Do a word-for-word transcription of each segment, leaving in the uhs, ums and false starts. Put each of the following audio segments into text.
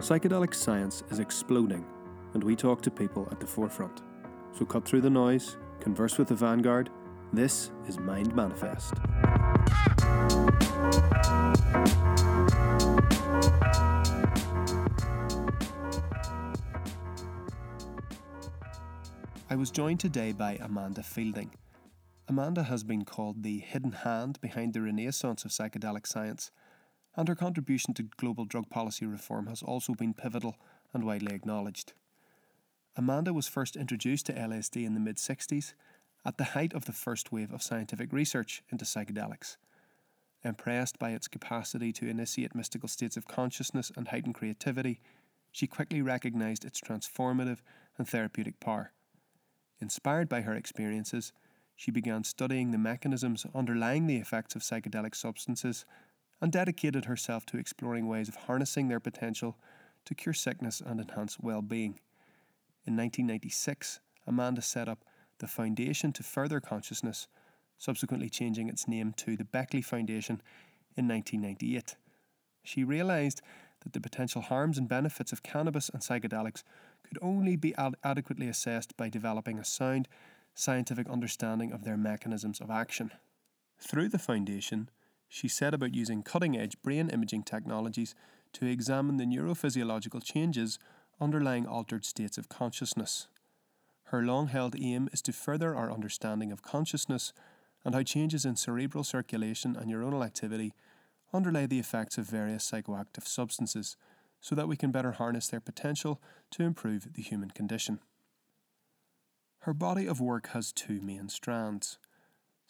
Psychedelic science is exploding, and we talk to people at the forefront. So cut through the noise, converse with the vanguard. This is Mind Manifest. I was joined today by Amanda Fielding. Amanda has been called the hidden hand behind the renaissance of psychedelic science, and her contribution to global drug policy reform has also been pivotal and widely acknowledged. Amanda was first introduced to L S D in the mid-sixties, at the height of the first wave of scientific research into psychedelics. Impressed by its capacity to initiate mystical states of consciousness and heightened creativity, she quickly recognised its transformative and therapeutic power. Inspired by her experiences, she began studying the mechanisms underlying the effects of psychedelic substances and dedicated herself to exploring ways of harnessing their potential to cure sickness and enhance well-being. In nineteen ninety-six, Amanda set up the Foundation to Further Consciousness, subsequently changing its name to the Beckley Foundation in nineteen ninety-eight. She realised that the potential harms and benefits of cannabis and psychedelics could only be ad- adequately assessed by developing a sound, scientific understanding of their mechanisms of action. Through the Foundation, she set about using cutting-edge brain imaging technologies to examine the neurophysiological changes underlying altered states of consciousness. Her long-held aim is to further our understanding of consciousness and how changes in cerebral circulation and neuronal activity underlie the effects of various psychoactive substances, so that we can better harness their potential to improve the human condition. Her body of work has two main strands.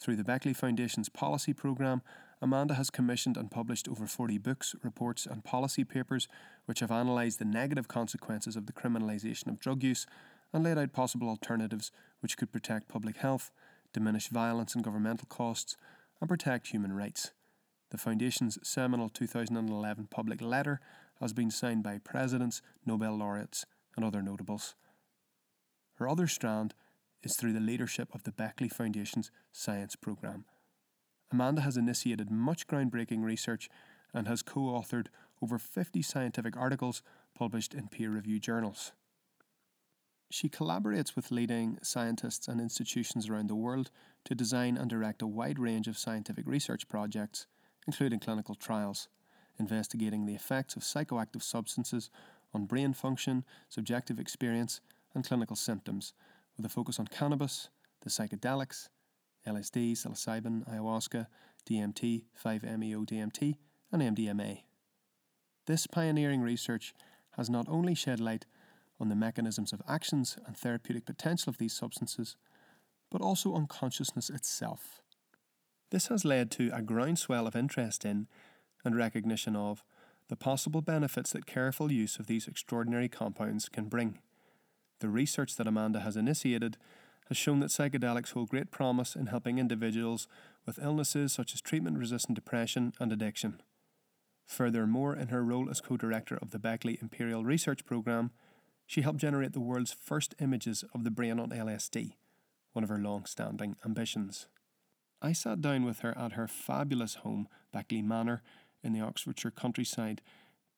Through the Beckley Foundation's policy programme, Amanda has commissioned and published over forty books, reports and policy papers which have analysed the negative consequences of the criminalisation of drug use and laid out possible alternatives which could protect public health, diminish violence and governmental costs, and protect human rights. The Foundation's seminal two thousand eleven public letter has been signed by presidents, Nobel laureates and other notables. Her other strand is through the leadership of the Beckley Foundation's science programme. Amanda has initiated much groundbreaking research and has co-authored over fifty scientific articles published in peer-reviewed journals. She collaborates with leading scientists and institutions around the world to design and direct a wide range of scientific research projects, including clinical trials, investigating the effects of psychoactive substances on brain function, subjective experience, and clinical symptoms, with a focus on cannabis, the psychedelics, L S D, psilocybin, ayahuasca, D M T, five-M E O D M T, and M D M A. This pioneering research has not only shed light on the mechanisms of actions and therapeutic potential of these substances, but also on consciousness itself. This has led to a groundswell of interest in and recognition of the possible benefits that careful use of these extraordinary compounds can bring. The research that Amanda has initiated has shown that psychedelics hold great promise in helping individuals with illnesses such as treatment-resistant depression and addiction. Furthermore, in her role as co-director of the Beckley Imperial Research Program, she helped generate the world's first images of the brain on L S D, one of her long-standing ambitions. I sat down with her at her fabulous home, Beckley Manor, in the Oxfordshire countryside.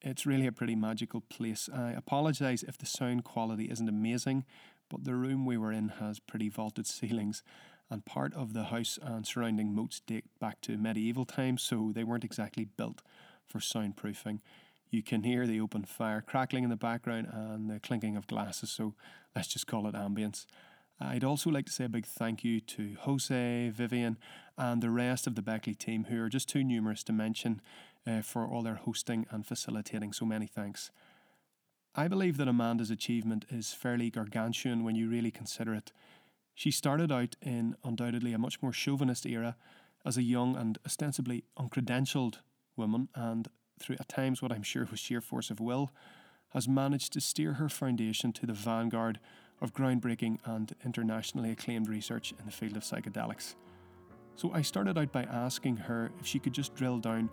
It's really a pretty magical place. I apologise if the sound quality isn't amazing, but the room we were in has pretty vaulted ceilings, and part of the house and surrounding moats date back to medieval times, so they weren't exactly built for soundproofing. You can hear the open fire crackling in the background and the clinking of glasses, so let's just call it ambience. I'd also like to say a big thank you to Jose, Vivian, and the rest of the Beckley team, who are just too numerous to mention, uh, for all their hosting and facilitating, so many thanks. I believe that Amanda's achievement is fairly gargantuan when you really consider it. She started out in undoubtedly a much more chauvinist era as a young and ostensibly uncredentialed woman, and through at times what I'm sure was sheer force of will, has managed to steer her foundation to the vanguard of groundbreaking and internationally acclaimed research in the field of psychedelics. So I started out by asking her if she could just drill down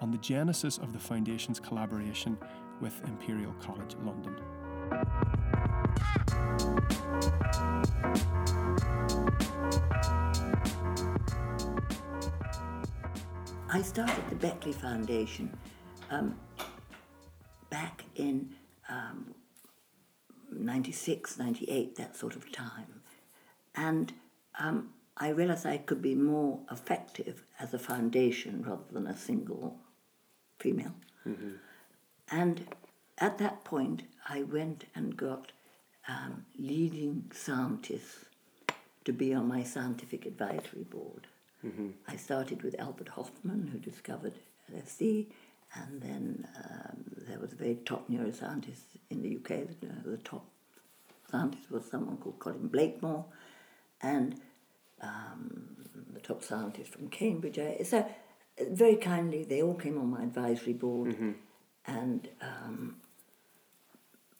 on the genesis of the Foundation's collaboration with Imperial College London. I started the Beckley Foundation um, back in um, ninety-six, ninety-eight, that sort of time. And um, I realised I could be more effective as a foundation rather than a single female. Mm-hmm. And at that point, I went and got um, leading scientists to be on my scientific advisory board. Mm-hmm. I started with Albert Hofmann, who discovered L S D, and then um, there was a very top neuroscientist in the U K. The, the top scientist was someone called Colin Blakemore, and um, the top scientist from Cambridge. So very kindly, they all came on my advisory board, mm-hmm. and um,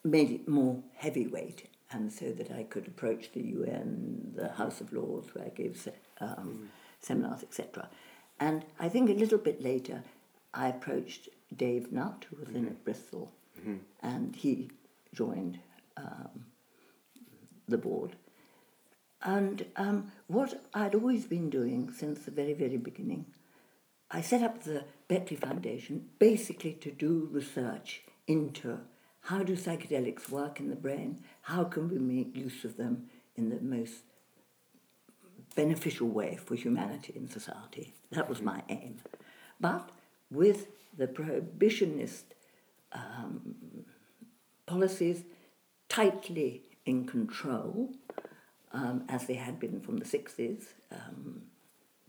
made it more heavyweight, and so that I could approach the U N, the House of Lords, where I gave se- um, mm-hmm. seminars, et cetera. And I think a little bit later, I approached Dave Nutt, who was mm-hmm. in at Bristol, mm-hmm. and he joined um, the board. And um, what I'd always been doing since the very, very beginning, I set up the Beckley Foundation basically to do research into how do psychedelics work in the brain, how can we make use of them in the most beneficial way for humanity and society. That was my aim. But with the prohibitionist um, policies tightly in control, um, as they had been from the sixties, um,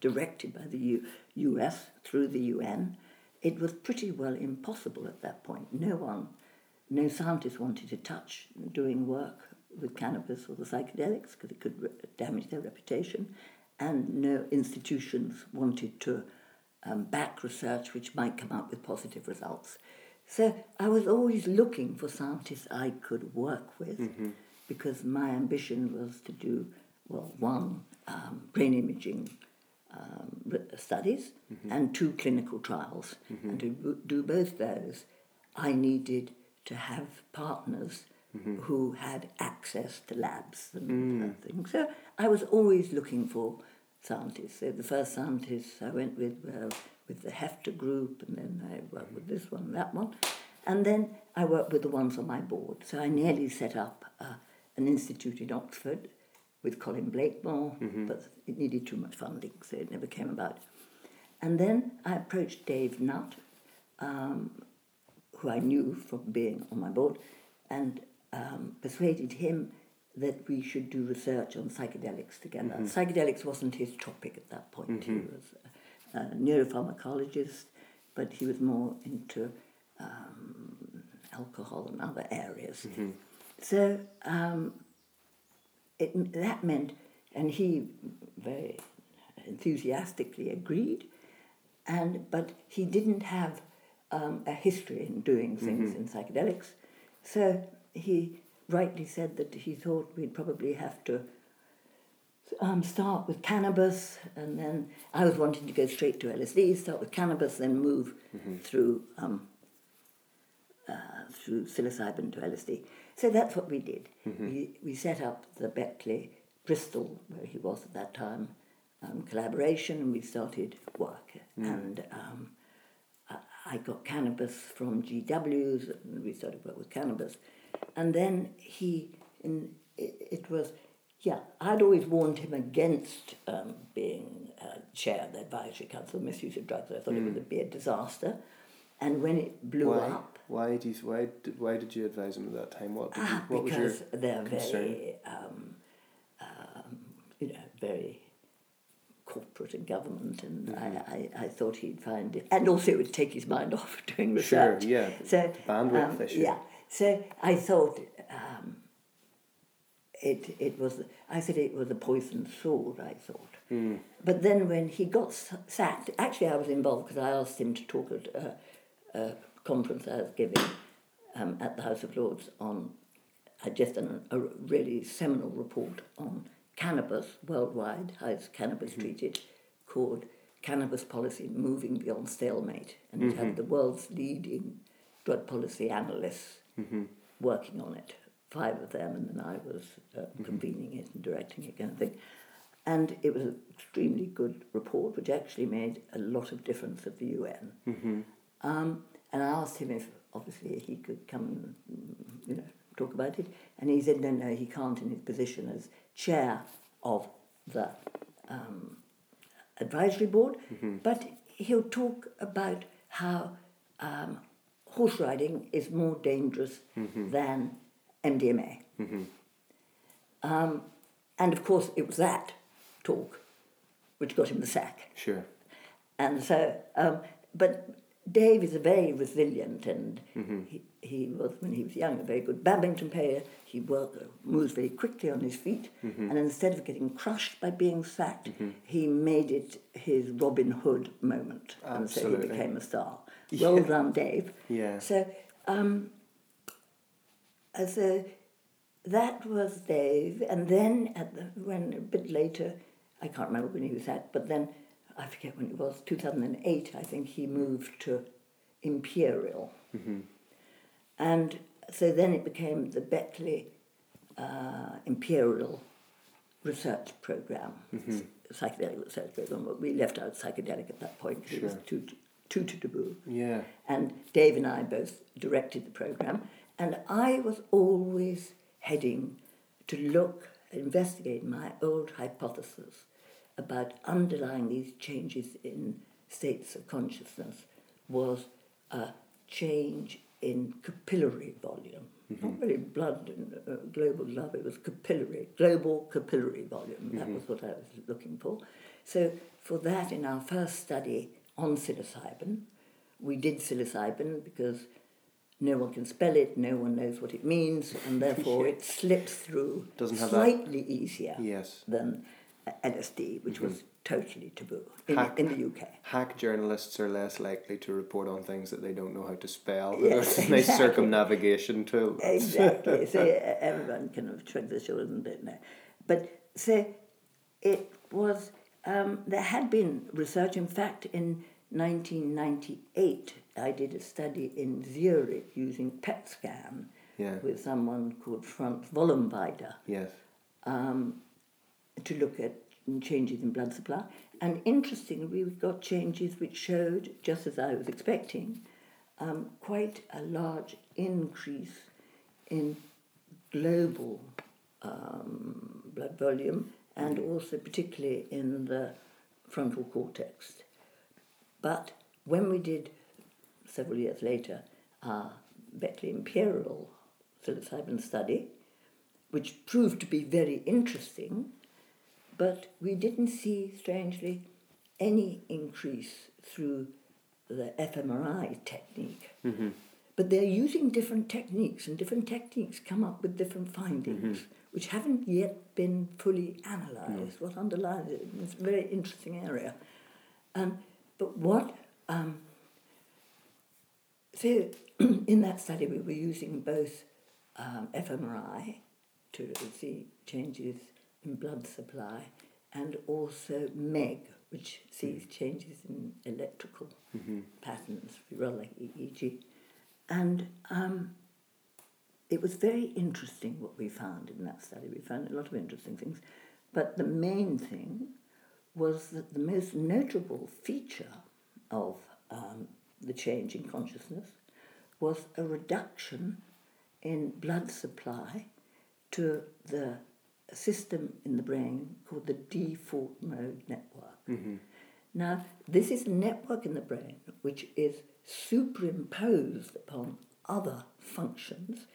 directed by the U- US through the U N, it was pretty well impossible at that point. No one, no scientist wanted to touch doing work with cannabis or the psychedelics because it could re- damage their reputation, and no institutions wanted to Um, back research which might come up with positive results. So I was always looking for scientists I could work with, mm-hmm. because my ambition was to do, well, one, um, brain imaging um, studies, mm-hmm. and two, clinical trials. Mm-hmm. And to do both those, I needed to have partners mm-hmm. who had access to labs and mm. things. So I was always looking for scientists. So the first scientists I went with were with the Hefter group, and then I worked with this one, that one, and then I worked with the ones on my board. So I nearly set up uh, an institute in Oxford with Colin Blakemore, mm-hmm. but it needed too much funding, so it never came about. And then I approached Dave Nutt, um, who I knew from being on my board, and um, persuaded him that we should do research on psychedelics together. Mm-hmm. Psychedelics wasn't his topic at that point. Mm-hmm. He was a, a neuropharmacologist, but he was more into um, alcohol and other areas. Mm-hmm. So um, it, that meant, and he very enthusiastically agreed, and but he didn't have um, a history in doing things mm-hmm. in psychedelics, so he rightly said that he thought we'd probably have to um, start with cannabis, and then I was wanting to go straight to L S D, start with cannabis, then move mm-hmm. through um, uh, through psilocybin to L S D. So that's what we did. Mm-hmm. We we set up the Beckley Bristol, where he was at that time, um, collaboration, and we started work. Mm-hmm. And um, I, I got cannabis from G W's, and we started work with cannabis. And then he, in, it, it was, yeah, I'd always warned him against um, being uh, chair of the Advisory Council on Misuse of Drugs. I thought mm. it was a be a disaster. And when it blew why, up... Why did, why, did, why did you advise him at that time? What, did ah, you, what was your concern? Because they're very, um, um, you know, very corporate and government, and mm-hmm. I, I, I thought he'd find it... And also it would take his mind off doing research. Sure, yeah. So, bandwidth um, issue. Yeah. So I thought um, it it was, I said it was a poisoned sword, I thought. Mm. But then when he got sacked, actually I was involved because I asked him to talk at a, a conference I was giving um, at the House of Lords on, I'd just done a really seminal report on cannabis worldwide, how it's cannabis mm-hmm. treated, called Cannabis Policy Moving Beyond Stalemate. And mm-hmm. it had the world's leading drug policy analysts mm-hmm. working on it, five of them, and then I was uh, mm-hmm. convening it and directing it, kind of thing. And it was an extremely good report, which actually made a lot of difference at the U N. Mm-hmm. Um, and I asked him if obviously he could come and, you know, talk about it. And he said, no, no, he can't in his position as chair of the um, advisory board. Mm-hmm. But he'll talk about how um, horse riding is more dangerous mm-hmm. than M D M A. Mm-hmm. Um, and, of course, it was that talk which got him the sack. Sure. And so, um, but Dave is a very resilient, and mm-hmm. he, he was, when he was young, a very good badminton player. He worked, moved very quickly on his feet, mm-hmm. and instead of getting crushed by being sacked, mm-hmm. he made it his Robin Hood moment. Absolutely. And so he became a star. Yeah. Well done, Dave. Yeah. So, um, so that was Dave, and then at the, when a bit later, I can't remember when he was at, but then, I forget when it was, two thousand eight, I think, he moved to Imperial. Mm-hmm. And so then it became the Beckley uh, Imperial Research Program, mm-hmm. psychedelic research program, but we left out psychedelic at that point because sure. it was too, too taboo. Yeah. And Dave and I both directed the program, and I was always heading to look, investigate my old hypothesis about underlying these changes in states of consciousness was a change in capillary volume. Mm-hmm. Not really blood and uh, global love, it was capillary, global capillary volume. Mm-hmm. That was what I was looking for. So for that, in our first study on psilocybin, we did psilocybin because no one can spell it, no one knows what it means, and therefore yeah. it slips through Doesn't slightly have that. easier yes. than L S D, which mm-hmm. was totally taboo in, hack, in the U K. Hack journalists are less likely to report on things that they don't know how to spell. Yes, exactly. Nice circumnavigation tool. Exactly. So everyone kind of shrugs their shoulders and don't know. But so it was, um, there had been research. In fact, in nineteen ninety-eight, I did a study in Zurich using P E T scan yeah. with someone called Franz Wollenweider. Yes. Um, to look at changes in blood supply. And interestingly, we got changes which showed, just as I was expecting, um, quite a large increase in global um, blood volume and mm-hmm. also particularly in the frontal cortex. But when we did, several years later, our Beckley Imperial psilocybin study, which proved to be very interesting, but we didn't see, strangely, any increase through the fMRI technique. Mm-hmm. But they're using different techniques, and different techniques come up with different findings, mm-hmm. which haven't yet been fully analysed, mm. what underlies it. It's a very interesting area. Um, but what... Um, so in that study, we were using both um, fMRI to see changes in blood supply, and also MEG, which sees changes in electrical mm-hmm. patterns, rather like E E G. And um, it was very interesting what we found in that study. We found a lot of interesting things, but the main thing was that the most notable feature of um, the change in consciousness was a reduction in blood supply to the a system in the brain called the default mode network. Mm-hmm. Now, this is a network in the brain which is superimposed upon other functions.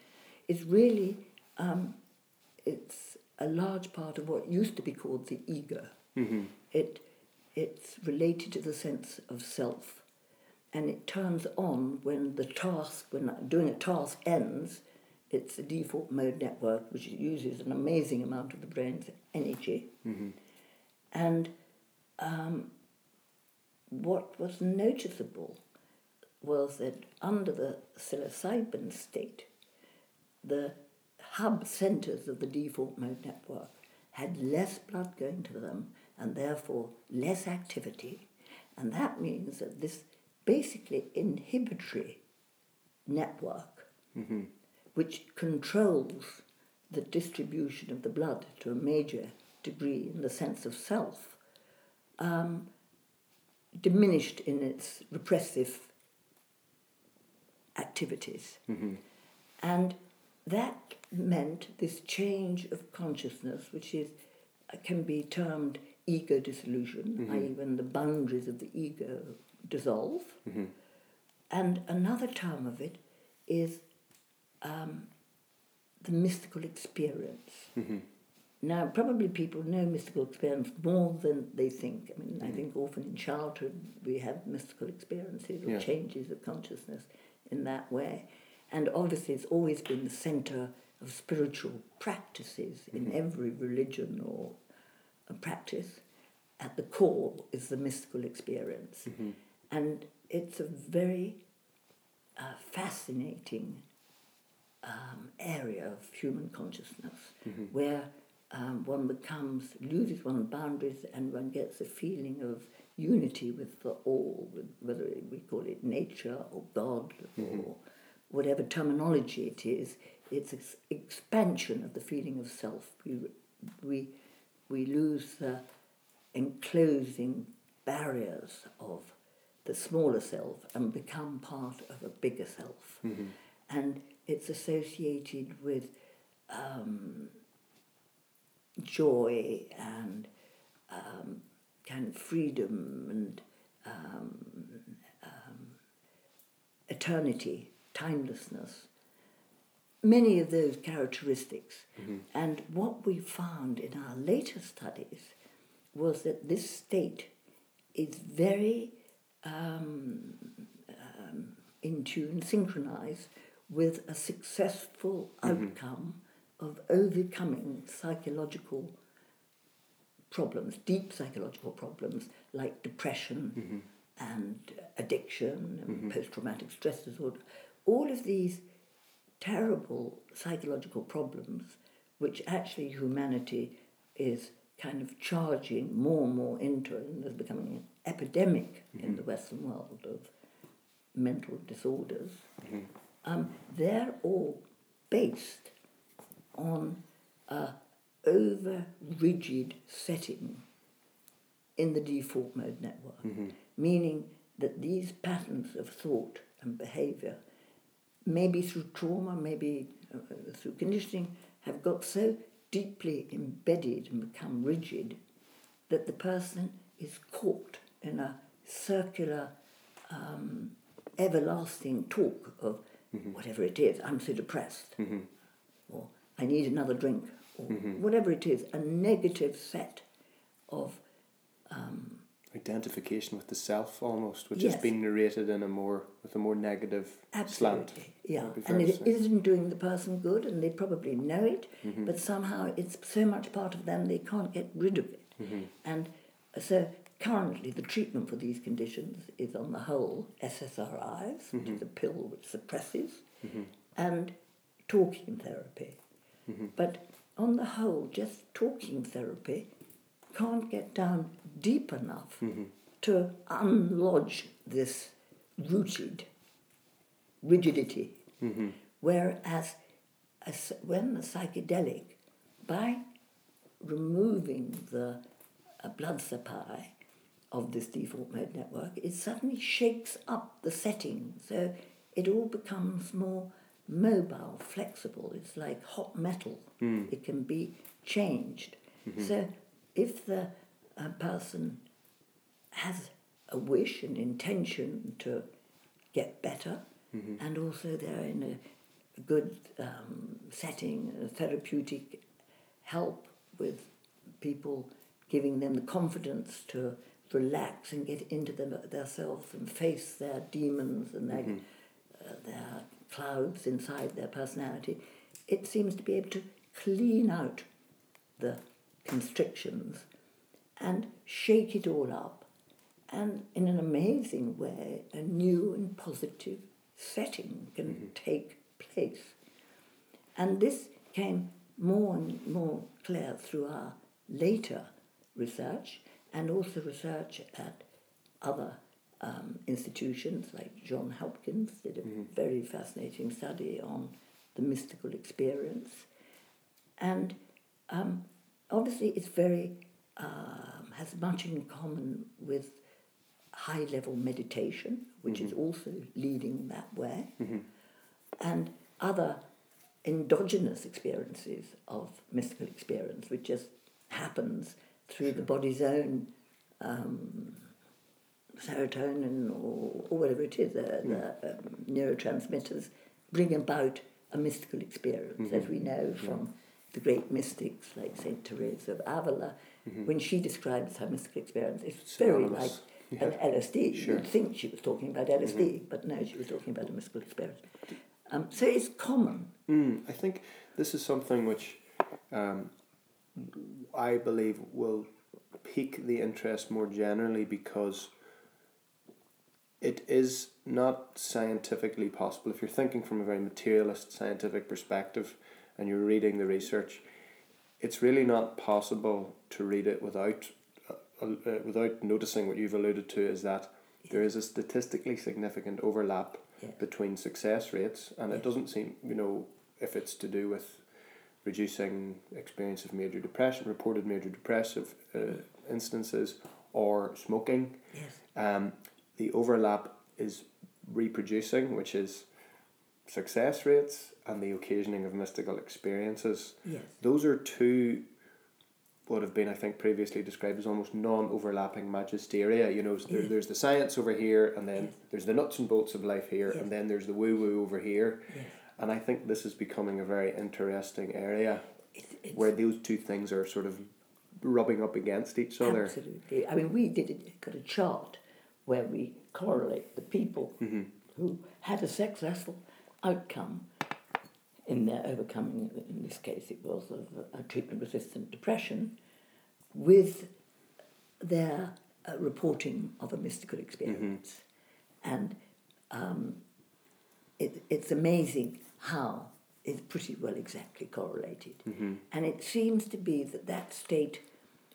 It's really, um, it's a large part of what used to be called the ego. Mm-hmm. It It's related to the sense of self, and it turns on when the task, when doing a task ends. It's the default mode network, which uses an amazing amount of the brain's energy. Mm-hmm. And um, what was noticeable was that under the psilocybin state, the hub centres of the default mode network had less blood going to them and therefore less activity. And that means that this basically inhibitory network mm-hmm. which controls the distribution of the blood to a major degree in the sense of self, um, diminished in its repressive ac- activities. Mm-hmm. And that meant this change of consciousness, which is can be termed ego dissolution, mm-hmm. that is when the boundaries of the ego dissolve. Mm-hmm. And another term of it is um, the mystical experience. Mm-hmm. Now, probably people know mystical experience more than they think. I mean, mm-hmm. I think often in childhood we have mystical experiences or yeah. changes of consciousness in that way. And obviously it's always been the centre of spiritual practices in mm-hmm. every religion or practice. At the core is the mystical experience. Mm-hmm. And it's a very uh, fascinating um, area of human consciousness mm-hmm. where um, one becomes, loses one's boundaries and one gets a feeling of unity with the all, with whether we call it nature or God mm-hmm. or whatever terminology it is. It's an ex- expansion of the feeling of self. We, we, we lose the enclosing barriers of the smaller self and become part of a bigger self. Mm-hmm. And it's associated with um, joy and um, kind of freedom and um, um, eternity, timelessness, many of those characteristics. Mm-hmm. And what we found in our later studies was that this state is very Um, um, in tune, synchronized with a successful mm-hmm. outcome of overcoming psychological problems, deep psychological problems like depression mm-hmm. and addiction and mm-hmm. post-traumatic stress disorder. All of these terrible psychological problems which actually humanity is kind of charging more and more into, and there's becoming epidemic mm-hmm. in the Western world of mental disorders, mm-hmm. um, they're all based on an over-rigid setting in the default mode network, mm-hmm. meaning that these patterns of thought and behaviour, maybe through trauma, maybe uh, through conditioning, have got so deeply embedded and become rigid that the person is caught in a circular, um, everlasting talk of mm-hmm. whatever it is, I'm so depressed, mm-hmm. or I need another drink, or mm-hmm. whatever it is, a negative set of Um, identification with the self almost, which yes. has been narrated in a more with a more negative Absolutely. slant. Yeah, and it isn't doing the person good, and they probably know it, mm-hmm. but somehow it's so much part of them they can't get rid of it. Mm-hmm. And so currently, the treatment for these conditions is, on the whole, S S R Is, mm-hmm. which is a pill which suppresses, mm-hmm. and talking therapy. Mm-hmm. But on the whole, just talking therapy can't get down deep enough mm-hmm. to unlodge this rooted rigidity. Mm-hmm. Whereas as when the psychedelic, by removing the uh, blood supply of this default mode network, it suddenly shakes up the setting. So it all becomes more mobile, flexible. It's like hot metal. Mm. It can be changed. Mm-hmm. So if the uh, person has a wish and intention to get better, mm-hmm. and also they're in a good um, setting, a therapeutic help with people giving them the confidence to relax and get into them, themselves and face their demons and their, mm-hmm. uh, their clouds inside their personality, it seems to be able to clean out the constrictions and shake it all up, and in an amazing way a new and positive setting can mm-hmm. take place. And this came more and more clear through our later research, and also research at other um, institutions like John Hopkins did a mm-hmm. very fascinating study on the mystical experience. And um, obviously, it's very um, has much in common with high-level meditation, which mm-hmm. is also leading that way. Mm-hmm. and other endogenous experiences of mystical experience, which just happens through sure. the body's own um, serotonin or, or whatever it is, uh, yeah. the um, neurotransmitters bring about a mystical experience, mm-hmm. as we know from yeah. the great mystics like Saint Teresa of Avila. Mm-hmm. When she describes her mystical experience, it's so very like yeah. an L S D. Sure. You'd think she was talking about L S D, mm-hmm. but no, she was talking about a mystical experience. Um, so it's common. Mm, I think this is something which um, I believe will pique the interest more generally, because it is not scientifically possible. If you're thinking from a very materialist scientific perspective and you're reading the research, it's really not possible to read it without uh, uh, without noticing what you've alluded to, is that yes. there is a statistically significant overlap yes. between success rates, and yes. it doesn't seem, you know, if it's to do with reducing experience of major depression, reported major depressive uh, instances, or smoking, yes. um, the overlap is reproducing, which is success rates and the occasioning of mystical experiences. Yes. Those are two what have been, I think, previously described as almost non-overlapping magisteria. You know, yes. there, there's the science over here, and then yes. there's the nuts and bolts of life here, yes. and then there's the woo-woo over here. Yes. And I think this is becoming a very interesting area it's, it's, where those two things are sort of rubbing up against each other. Absolutely. I mean, we did it, got a chart where we correlate the people mm-hmm. who had a successful outcome in their overcoming, in this case it was of a treatment-resistant depression, with their uh, reporting of a mystical experience. Mm-hmm. And um, it, it's amazing how it's pretty well exactly correlated. Mm-hmm. And it seems to be that that state,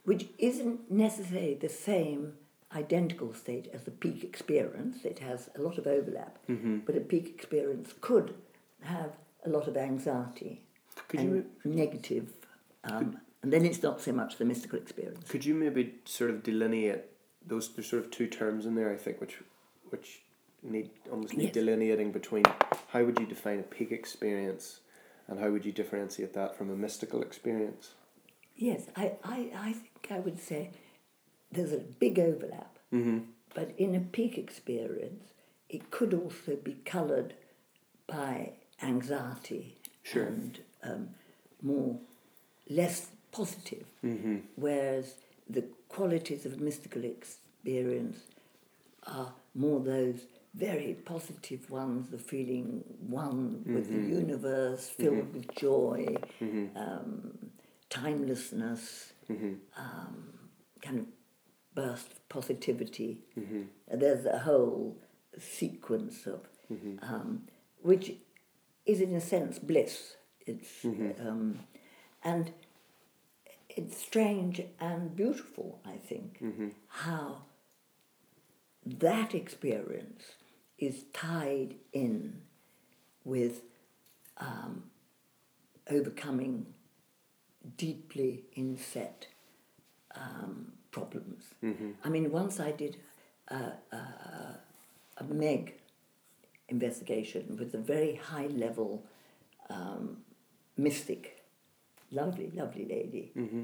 which isn't necessarily the same identical state as the peak experience, it has a lot of overlap, mm-hmm. but a peak experience could have a lot of anxiety could and you, negative, um, could, and then it's not so much the mystical experience. Could you maybe sort of delineate those? There's sort of two terms in there, I think, which which need almost need yes. delineating between. How would you define a peak experience, and how would you differentiate that from a mystical experience? Yes, I, I, I think I would say there's a big overlap, mm-hmm. but in a peak experience, it could also be coloured by anxiety sure. and um, more less positive, mm-hmm. whereas the qualities of mystical experience are more those very positive ones, the feeling one mm-hmm. with the universe, filled mm-hmm. with joy, mm-hmm. um, timelessness, mm-hmm. um, kind of burst of positivity. Mm-hmm. There's a whole sequence of, mm-hmm. um, which is in a sense bliss. It's mm-hmm. um, and it's strange and beautiful, I think, mm-hmm. how that experience is tied in with um, overcoming deeply inset um, problems. Mm-hmm. I mean, once I did uh, uh, a M E G investigation with a very high-level um, mystic, lovely, lovely lady, mm-hmm.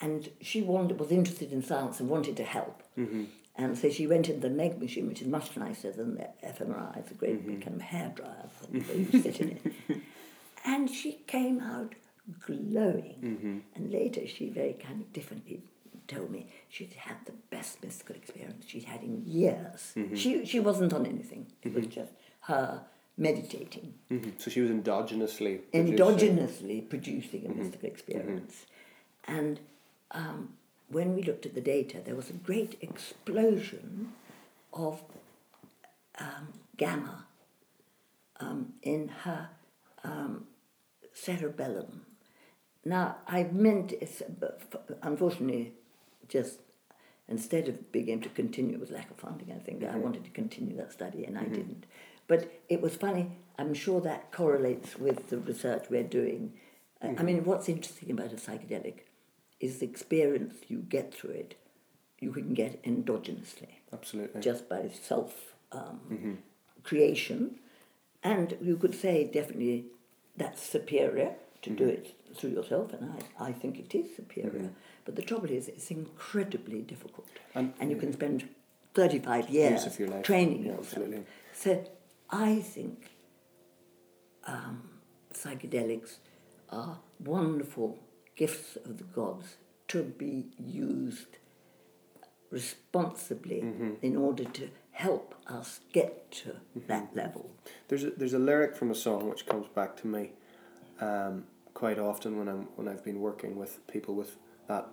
and she wanted, was interested in science and wanted to help, mm-hmm. and so she went in the M E G machine, which is much nicer than the fMRI, the great mm-hmm. big kind of hairdryer thing where you sit in it, and she came out glowing, mm-hmm. and later she very kind of differently told me she'd had the best mystical experience she'd had in years. Mm-hmm. She she wasn't on anything. It mm-hmm. was just her meditating. Mm-hmm. So she was endogenously producing. Endogenously producing a mm-hmm. mystical experience. Mm-hmm. And um, when we looked at the data, there was a great explosion of um, gamma um, in her um, cerebellum. Now, I meant, it's, unfortunately, just instead of being able to continue, it was lack of funding, I think, mm-hmm. I wanted to continue that study and mm-hmm. I didn't. But it was funny, I'm sure that correlates with the research we're doing. Mm-hmm. I mean, what's interesting about a psychedelic is the experience you get through it, you can get endogenously. Absolutely. Just by self um, mm-hmm. creation. And you could say definitely that's superior to mm-hmm. do it through yourself, and I, I think it is superior. Mm-hmm. But the trouble is it's incredibly difficult. And, and you can spend thirty-five years of your life training yeah, yourself. Absolutely. So I think um, psychedelics are wonderful gifts of the gods to be used responsibly mm-hmm. in order to help us get to mm-hmm. that level. There's a, there's a lyric from a song which comes back to me um, quite often when I'm when I've been working with people with that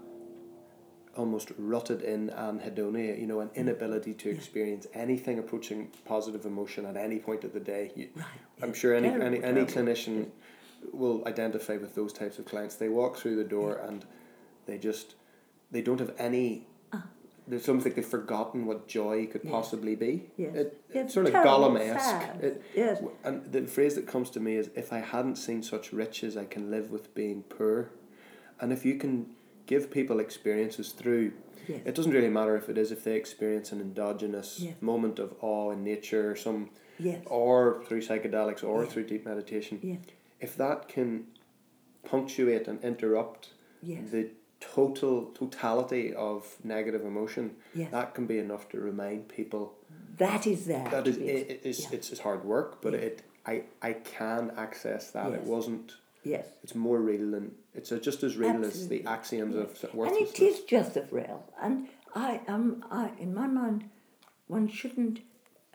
almost rotted in anhedonia, you know, an inability to experience yeah. anything approaching positive emotion at any point of the day. You, right. I'm it's sure any terrible, any, any terrible. clinician yeah. will identify with those types of clients. They walk through the door yeah. and they just they don't have any. It's almost like they've forgotten what joy could yes. possibly be. Yes. It, it's sort of Gollum-esque. It, yes. And the phrase that comes to me is, if I hadn't seen such riches, I can live with being poor. And if you can give people experiences through, yes. it doesn't really matter if it is, if they experience an endogenous yes. moment of awe in nature, some, yes. or through psychedelics, or yes. through deep meditation, yes. if that can punctuate and interrupt yes. the total totality of negative emotion, yes. that can be enough to remind people that is that that is yes. it, it is yeah. it's, it's hard work, but yes. it I I can access that. Yes. It wasn't yes it's more real than it's just as real Absolutely. As the axioms yes. of worthlessness. And it is just as real. And I um I in my mind one shouldn't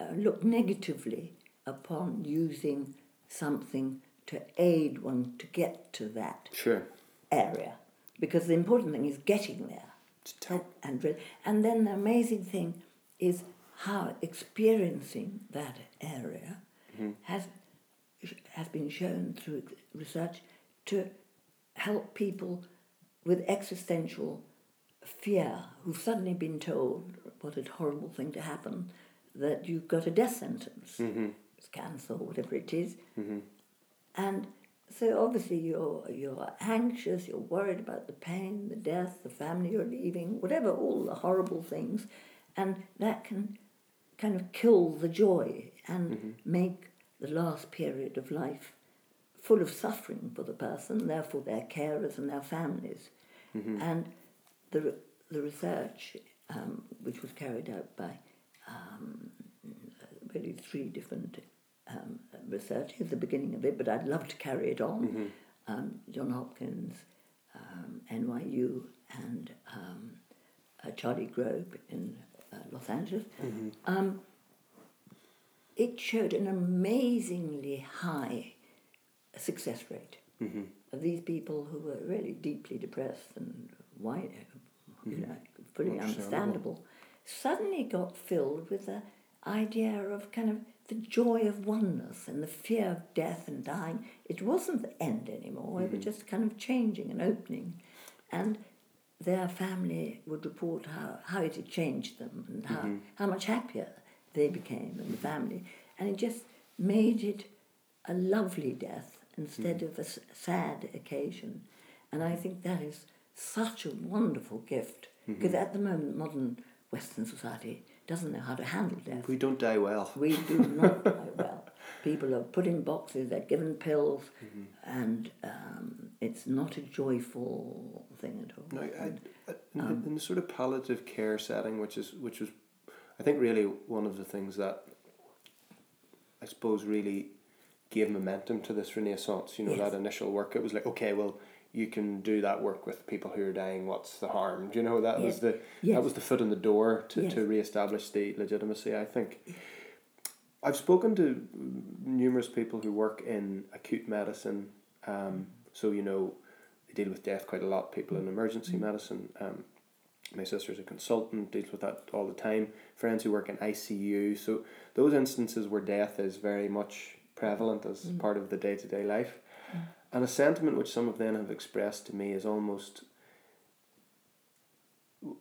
uh, look negatively upon using something to aid one to get to that sure. area. Because the important thing is getting there. Tell- and, and then the amazing thing is how experiencing that area mm-hmm. has, has been shown through research to help people with existential fear who've suddenly been told what a horrible thing to happen, that you've got a death sentence, mm-hmm. it's cancer or whatever it is, mm-hmm. and so obviously you're you're anxious, you're worried about the pain, the death, the family you're leaving, whatever, all the horrible things, and that can kind of kill the joy and mm-hmm. make the last period of life full of suffering for the person, therefore their carers and their families. Mm-hmm. And the the research, um, which was carried out by um, really three different Um, research is the beginning of it, but I'd love to carry it on. Mm-hmm. Um, John Hopkins, um, N Y U, and um, uh, Charlie Grobe in uh, Los Angeles. Mm-hmm. Um, it showed an amazingly high success rate mm-hmm. of these people who were really deeply depressed and why, you know, mm-hmm. fully Not understandable, suddenly got filled with the idea of kind of the joy of oneness and the fear of death and dying. It wasn't the end anymore, mm-hmm. it was just kind of changing and opening. And their family would report how, how it had changed them and how, mm-hmm. how much happier they became and the family. And it just made it a lovely death instead mm-hmm. of a s- sad occasion. And I think that is such a wonderful gift, because mm-hmm. at the moment modern Western society doesn't know how to handle death. We don't die well. We do not die well. People are put in boxes, they're given pills, mm-hmm. and um, it's not a joyful thing at all. No, I, I, in, um, the, in the sort of palliative care setting, which is which was, I think, really one of the things that I suppose really gave momentum to this Renaissance. You know, yes. that initial work. It was like, okay, well, you can do that work with people who are dying, what's the harm? Do you know, that yes. was the yes. that was the foot in the door to, yes. to reestablish the legitimacy, I think. Yes. I've spoken to numerous people who work in acute medicine. Um, so, you know, they deal with death quite a lot, people in emergency mm-hmm. medicine. Um, my sister's a consultant, deals with that all the time. Friends who work in I C U. So those instances where death is very much prevalent as mm-hmm. part of the day-to-day life. Mm-hmm. And a sentiment which some of them have expressed to me is almost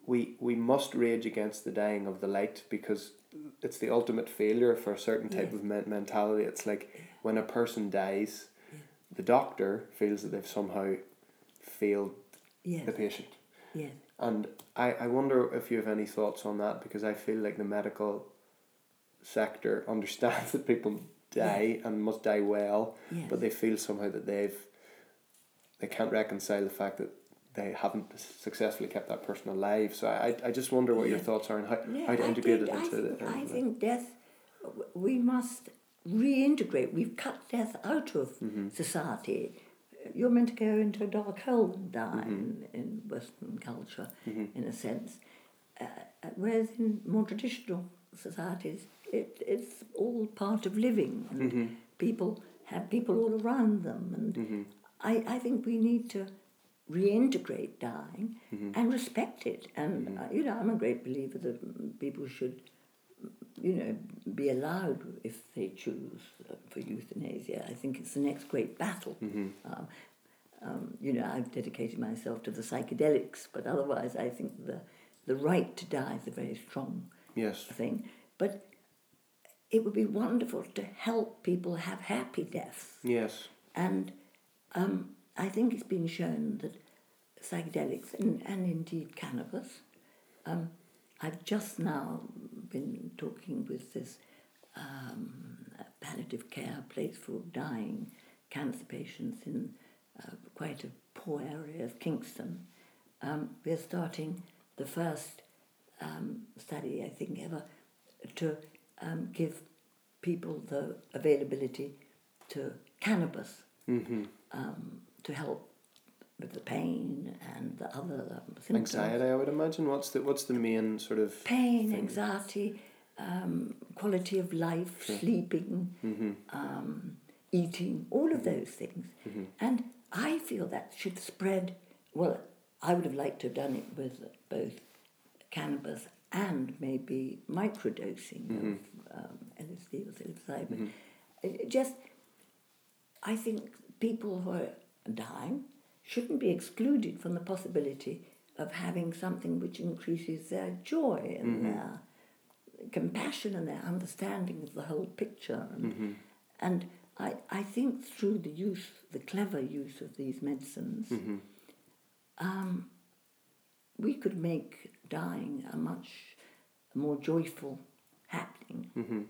we we must rage against the dying of the light, because it's the ultimate failure for a certain type yes. of men- mentality. It's like when a person dies, yes. the doctor feels that they've somehow failed yes. the patient. Yes. And I, I wonder if you have any thoughts on that, because I feel like the medical sector understands that people day yeah. and must die well, yes. but they feel somehow that they've they can't reconcile the fact that they haven't successfully kept that person alive. So I I just wonder what yeah. your thoughts are and how, yeah, how to I integrate think, it into I think, it. I think death, we must reintegrate. We've cut death out of mm-hmm. society. You're meant to go into a dark hole and die mm-hmm. in, in Western culture, mm-hmm. in a sense. Uh, whereas in more traditional societies, it it's all part of living, and mm-hmm. people have people all around them. And mm-hmm. I, I think we need to reintegrate dying mm-hmm. and respect it. And, mm-hmm. uh, you know, I'm a great believer that people should, you know, be allowed, if they choose, uh, for euthanasia. I think it's the next great battle. Mm-hmm. Um, um, you know, I've dedicated myself to the psychedelics, but otherwise I think the, the right to die is a very strong yes. thing. But it would be wonderful to help people have happy deaths. Yes. And um, I think it's been shown that psychedelics, and, and indeed cannabis, um, I've just now been talking with this um, palliative care place for dying cancer patients in uh, quite a poor area of Kingston. Um, we're starting the first um, study, I think, ever to um, give people the availability to cannabis mm-hmm. um, to help with the pain and the other um, symptoms. Anxiety, I would imagine. What's the what's the main sort of pain, thing? Anxiety, um, quality of life, sure. sleeping, mm-hmm. um, eating, all mm-hmm. of those things. Mm-hmm. And I feel that should spread. Well, I would have liked to have done it with both cannabis and maybe microdosing mm-hmm. of um, L S D or psilocybin. Mm-hmm. Just, I think people who are dying shouldn't be excluded from the possibility of having something which increases their joy and mm-hmm. their compassion and their understanding of the whole picture. And, mm-hmm. and I, I think through the use, the clever use of these medicines, mm-hmm. um, we could make dying a much more joyful happening, mm-hmm.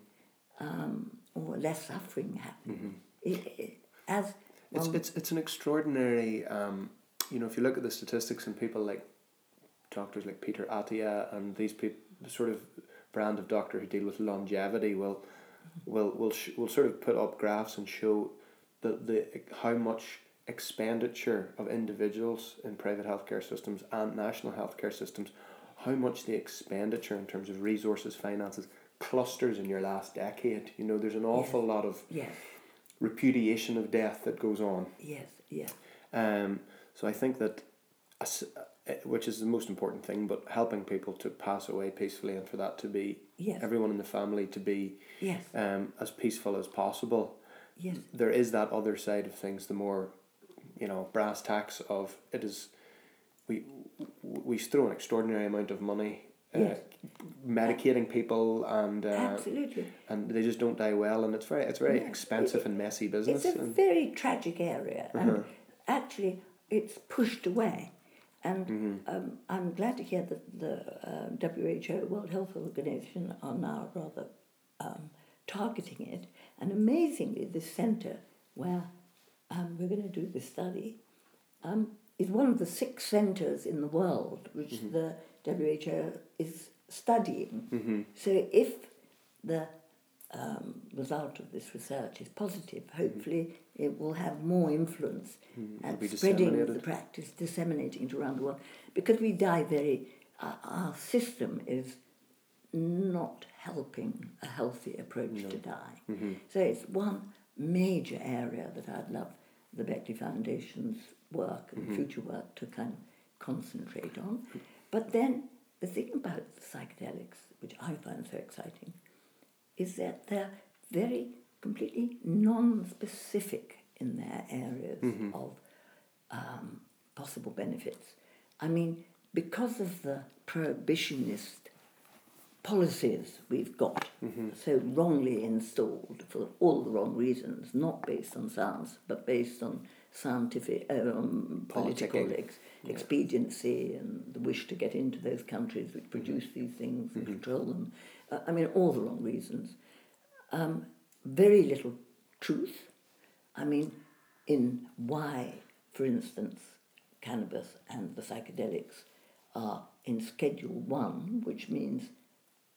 um, or less suffering happening. Mm-hmm. It, it, as It's it's it's an extraordinary, um, you know, if you look at the statistics and people like doctors like Peter Attia and these people, the sort of brand of doctor who deal with longevity will will will sh- will sort of put up graphs and show the, the how much expenditure of individuals in private healthcare systems and national healthcare systems, how much the expenditure in terms of resources, finances, clusters in your last decade. You know, there's an awful yeah. lot of... Yeah. repudiation of death that goes on. Yes, yes. Um, so I think that, which is the most important thing, but helping people to pass away peacefully and for that to be, yes. everyone in the family to be yes. um, as peaceful as possible. Yes. There is that other side of things, the more, you know, brass tacks of it is, we, we throw an extraordinary amount of money Uh, yes. medicating people and uh, absolutely, and they just don't die well, and it's very it's very yes. expensive it, and messy business. It's a and very tragic area, mm-hmm. and actually it's pushed away. And mm-hmm. um, I'm glad to hear that the uh, W H O, World Health Organization, are now rather um, targeting it. And amazingly, this centre where um, we're going to do this study um, is one of the six centres in the world which mm-hmm. the W H O is studying. Mm-hmm. So if the um, result of this research is positive, hopefully mm-hmm. it will have more influence mm-hmm. at spreading the practice, disseminating it around the world. Because we die very... Uh, our system is not helping a healthy approach no. to dying. Mm-hmm. So it's one major area that I'd love the Beckley Foundation's work and mm-hmm. future work to kind of concentrate on. But then the thing about psychedelics, which I find so exciting, is that they're very completely non-specific in their areas mm-hmm. of um, possible benefits. I mean, because of the prohibitionist policies we've got mm-hmm. so wrongly installed for all the wrong reasons, not based on science, but based on scientific, um, political ex- yeah. expediency and the wish to get into those countries which produce mm-hmm. these things and mm-hmm. control them. Uh, I mean, all the wrong reasons. Um, very little truth. I mean, in why, for instance, cannabis and the psychedelics are in Schedule One, which means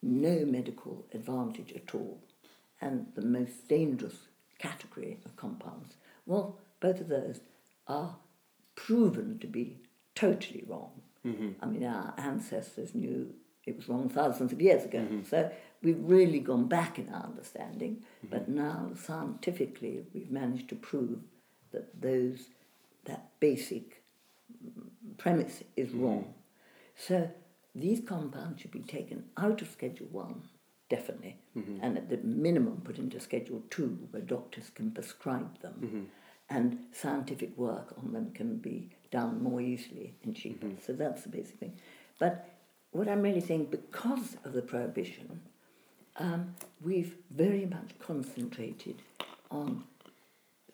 no medical advantage at all, and the most dangerous category of compounds. Well, both of those are proven to be totally wrong. Mm-hmm. I mean, our ancestors knew it was wrong thousands of years ago. Mm-hmm. So we've really gone back in our understanding, mm-hmm. but now scientifically we've managed to prove that those that basic premise is wrong. Mm-hmm. So these compounds should be taken out of Schedule One, definitely, mm-hmm. and at the minimum put into Schedule Two, where doctors can prescribe them, mm-hmm. and scientific work on them can be done more easily and cheaper. Mm-hmm. So that's the basic thing. But what I'm really saying, because of the prohibition, um, we've very much concentrated on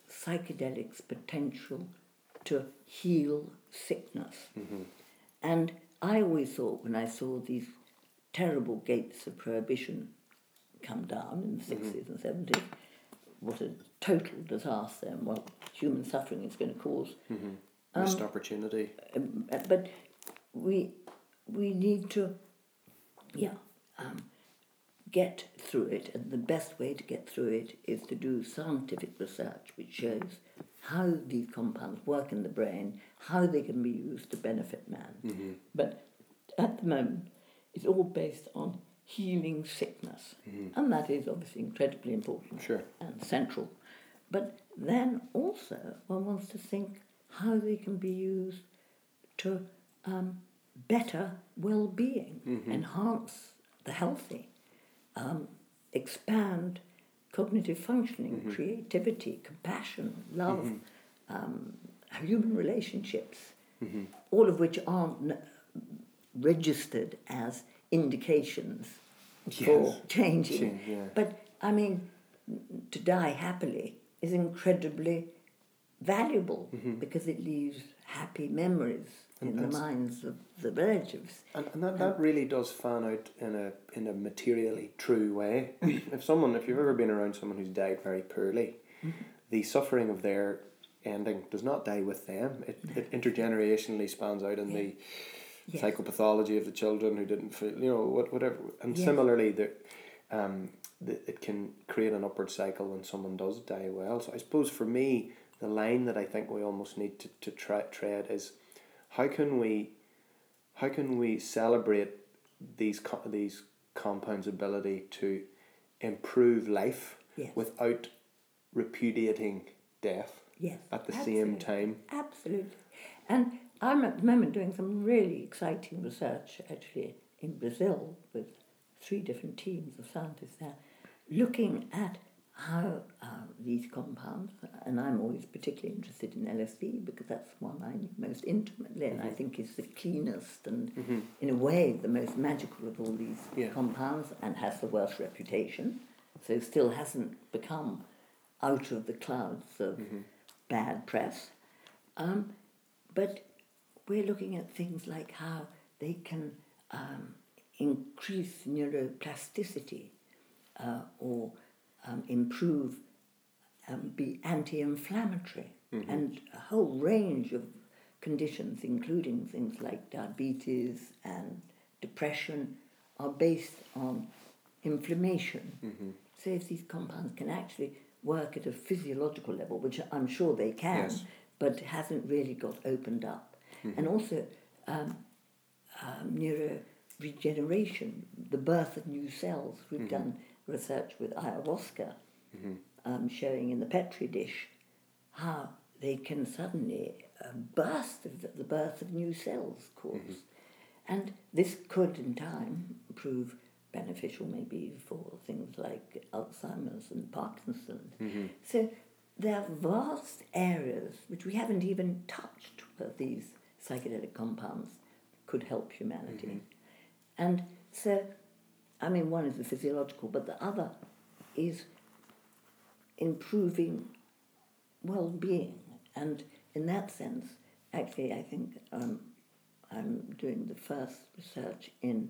psychedelics' potential to heal sickness. Mm-hmm. And I always thought, when I saw these terrible gates of prohibition come down in the sixties mm-hmm. and seventies, what a total disaster and what human suffering is going to cause. Mm-hmm. Missed um, opportunity. But we we need to, yeah, um, get through it, and the best way to get through it is to do scientific research which shows how these compounds work in the brain, how they can be used to benefit man. Mm-hmm. But at the moment, it's all based on healing sickness. Mm-hmm. And that is obviously incredibly important sure. and central. But then also one wants to think how they can be used to um, better well-being, mm-hmm. enhance the healthy, um, expand cognitive functioning, mm-hmm. creativity, compassion, love, mm-hmm. um, human relationships, mm-hmm. all of which aren't registered as indications yes. for changing. Change, yeah. But, I mean, to die happily is incredibly valuable mm-hmm. because it leaves happy memories and, in and the minds of the relatives. And, and, that, and that really does fan out in a in a materially true way. If someone, if you've ever been around someone who's died very poorly, mm-hmm. the suffering of their ending does not die with them. It, no. it intergenerationally spans out in yeah. the yes. psychopathology of the children who didn't feel, you know, what whatever. And yes. similarly, the, um, the, it can create an upward cycle when someone does die well. So I suppose for me, the line that I think we almost need to, to tra- tread is how can we how can we celebrate these co- these compounds' ability to improve life yes. without repudiating death yes. at the Absolutely. Same time? Absolutely. And I'm at the moment doing some really exciting research actually in Brazil with three different teams of scientists there looking at how uh, these compounds, and I'm always particularly interested in L S D because that's the one I know most intimately and mm-hmm. I think is the cleanest and mm-hmm. in a way the most magical of all these yeah. compounds and has the worst reputation, so still hasn't become out of the clouds of mm-hmm. bad press. Um, but we're looking at things like how they can um, increase neuroplasticity uh, or Um, improve, um, be anti-inflammatory, mm-hmm. and a whole range of conditions, including things like diabetes and depression, are based on inflammation. Mm-hmm. So if these compounds can actually work at a physiological level, which I'm sure they can, yes. but hasn't really got opened up. Mm-hmm. And also um, um, neuroregeneration, the birth of new cells, we've mm-hmm. done research with ayahuasca mm-hmm. um, showing in the Petri dish how they can suddenly uh, burst of the, the birth of new cells cause. Mm-hmm. And this could in time prove beneficial maybe for things like Alzheimer's and Parkinson's. Mm-hmm. So there are vast areas which we haven't even touched where these psychedelic compounds could help humanity. Mm-hmm. And so I mean, one is the physiological, but the other is improving well-being. And in that sense, actually, I think um, I'm doing the first research in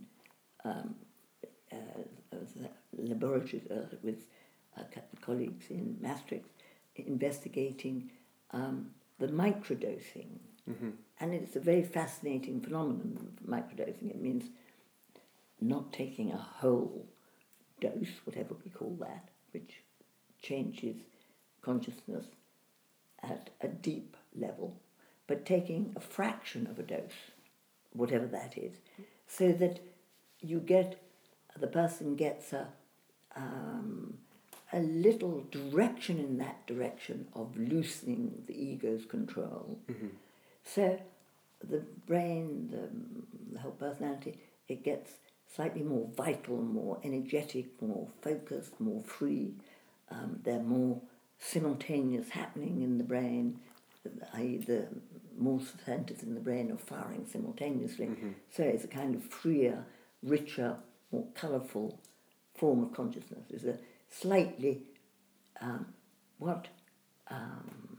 um, uh, laboratories uh, with uh, colleagues in Maastricht investigating um, the microdosing. Mm-hmm. And it's a very fascinating phenomenon, microdosing. It means not taking a whole dose, whatever we call that, which changes consciousness at a deep level, but taking a fraction of a dose, whatever that is, so that you get, the person gets a um, a little direction in that direction of loosening the ego's control. Mm-hmm. So the brain, the, the whole personality, it gets slightly more vital, more energetic, more focused, more free. Um, there are more simultaneous happening in the brain, that is the more centers in the brain are firing simultaneously. Mm-hmm. So it's a kind of freer, richer, more colourful form of consciousness. It's a slightly um, what um,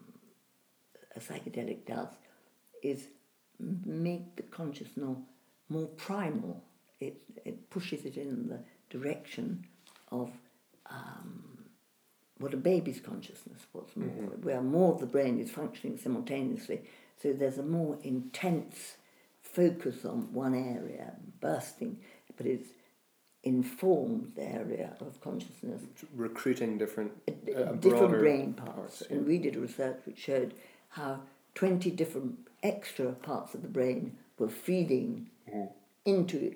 a psychedelic does is make the consciousness more primal. It it pushes it in the direction of um, what a baby's consciousness was, more, mm-hmm. where more of the brain is functioning simultaneously. So there's a more intense focus on one area, bursting, but it's informed the area of consciousness. Recruiting different, uh, different brain parts. parts yeah. And we did a research which showed how twenty different extra parts of the brain were feeding mm. into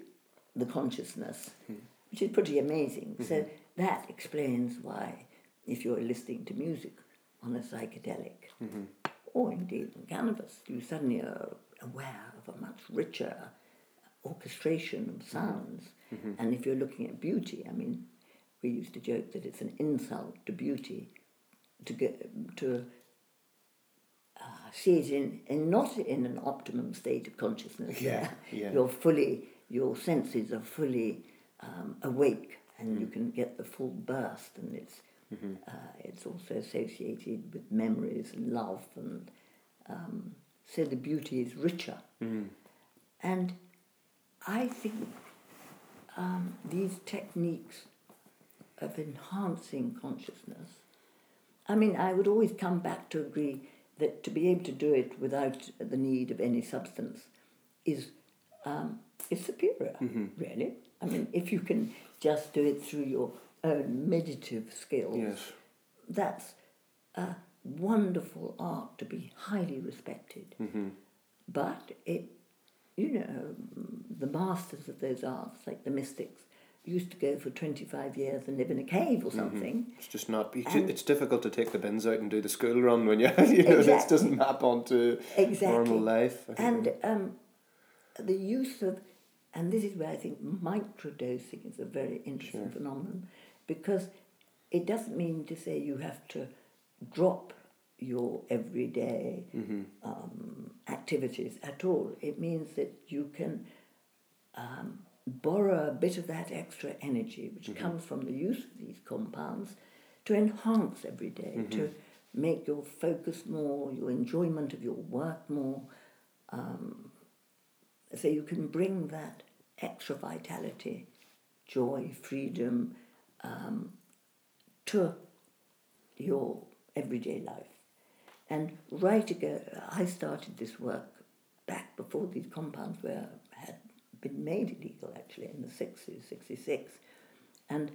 the consciousness, mm. which is pretty amazing. Mm-hmm. So that explains why, if you're listening to music on a psychedelic, mm-hmm. or indeed on cannabis, you suddenly are aware of a much richer orchestration of sounds. Mm-hmm. And if you're looking at beauty, I mean, we used to joke that it's an insult to beauty to get, to uh, see it in, in not in an optimum state of consciousness. Yeah, yeah. You're fully, your senses are fully um, awake, and mm-hmm. you can get the full burst. And it's mm-hmm. uh, it's also associated with memories and love, and um, so the beauty is richer. Mm-hmm. And I think um, these techniques of enhancing consciousness, I mean, I would always come back to agree that to be able to do it without the need of any substance is um, is superior, mm-hmm. really. I mean, if you can just do it through your own meditative skills, yes. that's a wonderful art to be highly respected. Mm-hmm. But it You know, the masters of those arts, like the mystics, used to go for twenty-five years and live in a cave or something. Mm-hmm. It's just not, it's, it's difficult to take the bins out and do the school run when you, you know, exactly. It doesn't map onto exactly. normal life. And um, the use of, and this is where I think microdosing is a very interesting sure. phenomenon, because it doesn't mean to say you have to drop your everyday mm-hmm. um, activities at all. It means that you can um, borrow a bit of that extra energy which mm-hmm. comes from the use of these compounds to enhance every day, mm-hmm. to make your focus more, your enjoyment of your work more, um, so you can bring that extra vitality, joy, freedom um, to your everyday life. And right ago, I started this work back before these compounds were had been made illegal, actually, in the sixties, sixty-six. And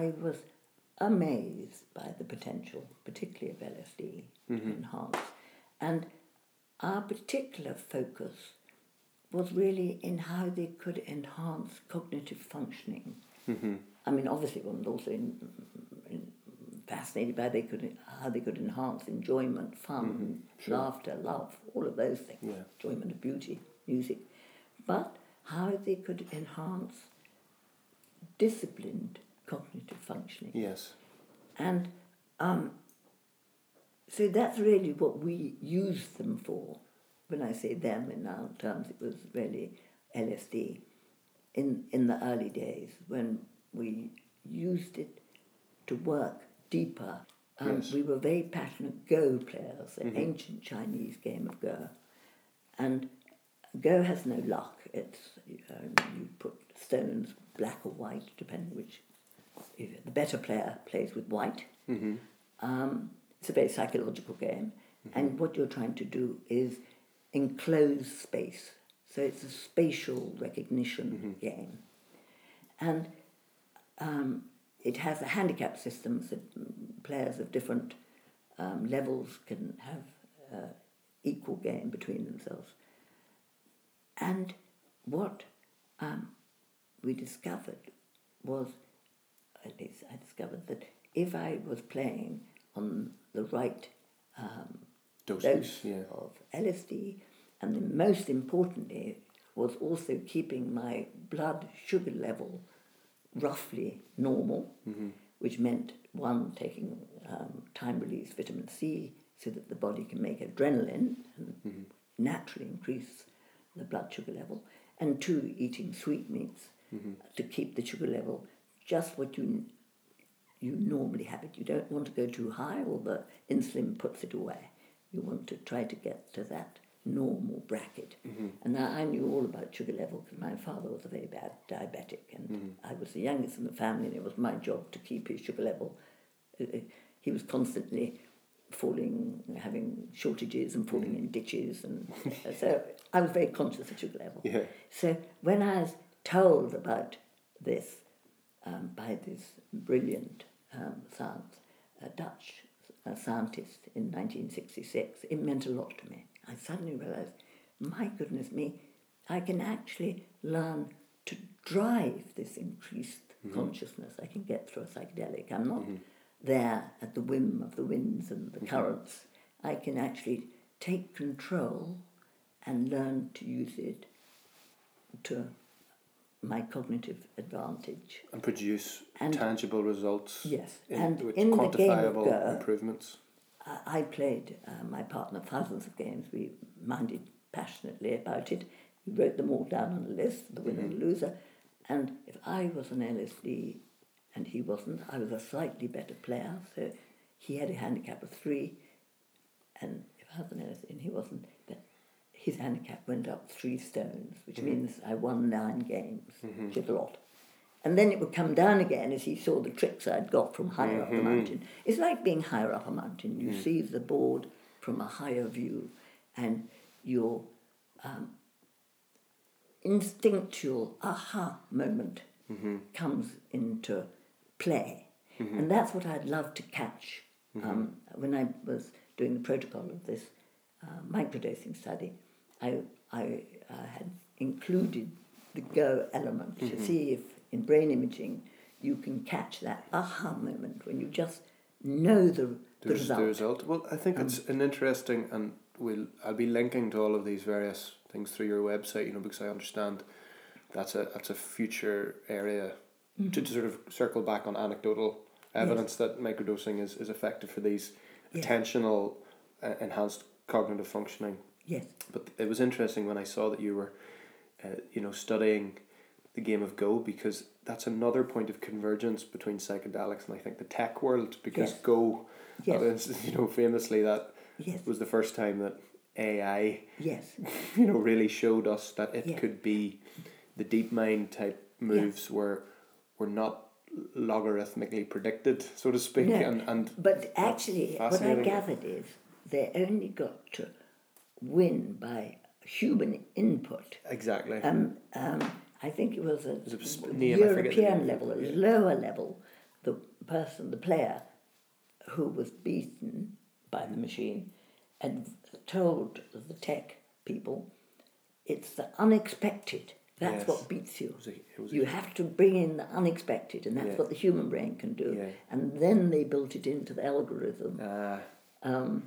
I was amazed by the potential, particularly of L S D, mm-hmm. to enhance. And our particular focus was really in how they could enhance cognitive functioning. Mm-hmm. I mean, obviously, one was also in, in fascinated by they could how they could enhance enjoyment, fun, mm-hmm, sure. laughter, love, all of those things, yeah. enjoyment of beauty, music, but how they could enhance disciplined cognitive functioning. Yes. And um, so that's really what we use them for. When I say them in our terms, it was really L S D in, in the early days when we used it to work deeper. Um, yes. We were very passionate Go players, an mm-hmm. ancient Chinese game of Go. And Go has no luck. It's you, know, you put stones, black or white, depending which the better player plays with white. Mm-hmm. Um, it's a very psychological game. Mm-hmm. And what you're trying to do is enclose space. So it's a spatial recognition mm-hmm. game. And um, it has a handicap system, so players of different um, levels can have uh, equal game between themselves. And what um, we discovered was, at least I discovered, that if I was playing on the right um, dose, dose yeah. of L S D, and then most importantly was also keeping my blood sugar level roughly normal, mm-hmm. which meant, one, taking um, time-release vitamin C so that the body can make adrenaline and mm-hmm. naturally increase the blood sugar level, and two, eating sweetmeats mm-hmm. to keep the sugar level just what you you normally have it. You don't want to go too high, or the insulin puts it away. You want to try to get to that normal bracket. Mm-hmm. And I, I knew all about sugar level because my father was a very bad diabetic, and mm-hmm. I was the youngest in the family, and it was my job to keep his sugar level. He was constantly falling, having shortages and falling mm-hmm. in ditches, and so I was very conscious of sugar level. Yeah. So when I was told about this um, by this brilliant um, science, uh, Dutch uh, scientist in nineteen sixty-six, it meant a lot to me. I suddenly realised, my goodness me, I can actually learn to drive this increased mm-hmm. consciousness I can get through a psychedelic. I'm not mm-hmm. there at the whim of the winds and the mm-hmm. currents. I can actually take control and learn to use it to my cognitive advantage. And produce and, tangible results. Yes, in, and with in quantifiable the game of improvements. I played uh, my partner thousands of games. We minded passionately about it. We wrote them all down on a list, the winner mm-hmm. and the loser. And if I was an L S D and he wasn't, I was a slightly better player. So he had a handicap of three. And if I was an L S D and he wasn't, then his handicap went up three stones, which mm-hmm. means I won nine games, mm-hmm. which is a lot. And then it would come down again as he saw the tricks I'd got from higher mm-hmm. up the mountain. It's like being higher up a mountain. You mm. see the board from a higher view, and your um, instinctual aha moment mm-hmm. comes into play. Mm-hmm. And that's what I'd love to catch. Mm-hmm. Um, when I was doing the protocol of this uh, microdosing study, I, I uh, had included the go element mm-hmm. to see if in brain imaging, you can catch that aha moment when you just know the, the result. The result. Well, I think um, it's an interesting, and we'll I'll be linking to all of these various things through your website, you know, because I understand that's a that's a future area mm-hmm. to, to sort of circle back on anecdotal evidence yes. that microdosing is, is effective for these yes. attentional uh, enhanced cognitive functioning. Yes. But it was interesting when I saw that you were, uh, you know, studying the game of Go, because that's another point of convergence between psychedelics and I think the tech world, because yes. Go yes. was, you know, famously that yes. was the first time that A I yes. you know really showed us that it yes. could be the deep mind type moves yes. were were not logarithmically predicted, so to speak. No, and, and but actually what I gathered is they only got to win by human input. Exactly. Um um I think it was a, it was a name, European level, a yeah. lower level, the person, the player, who was beaten by the machine and told the tech people, it's the unexpected. That's yes. what beats you. It was a, it was you a, have to bring in the unexpected, and that's yeah. what the human brain can do. Yeah. And then they built it into the algorithm. Uh, um,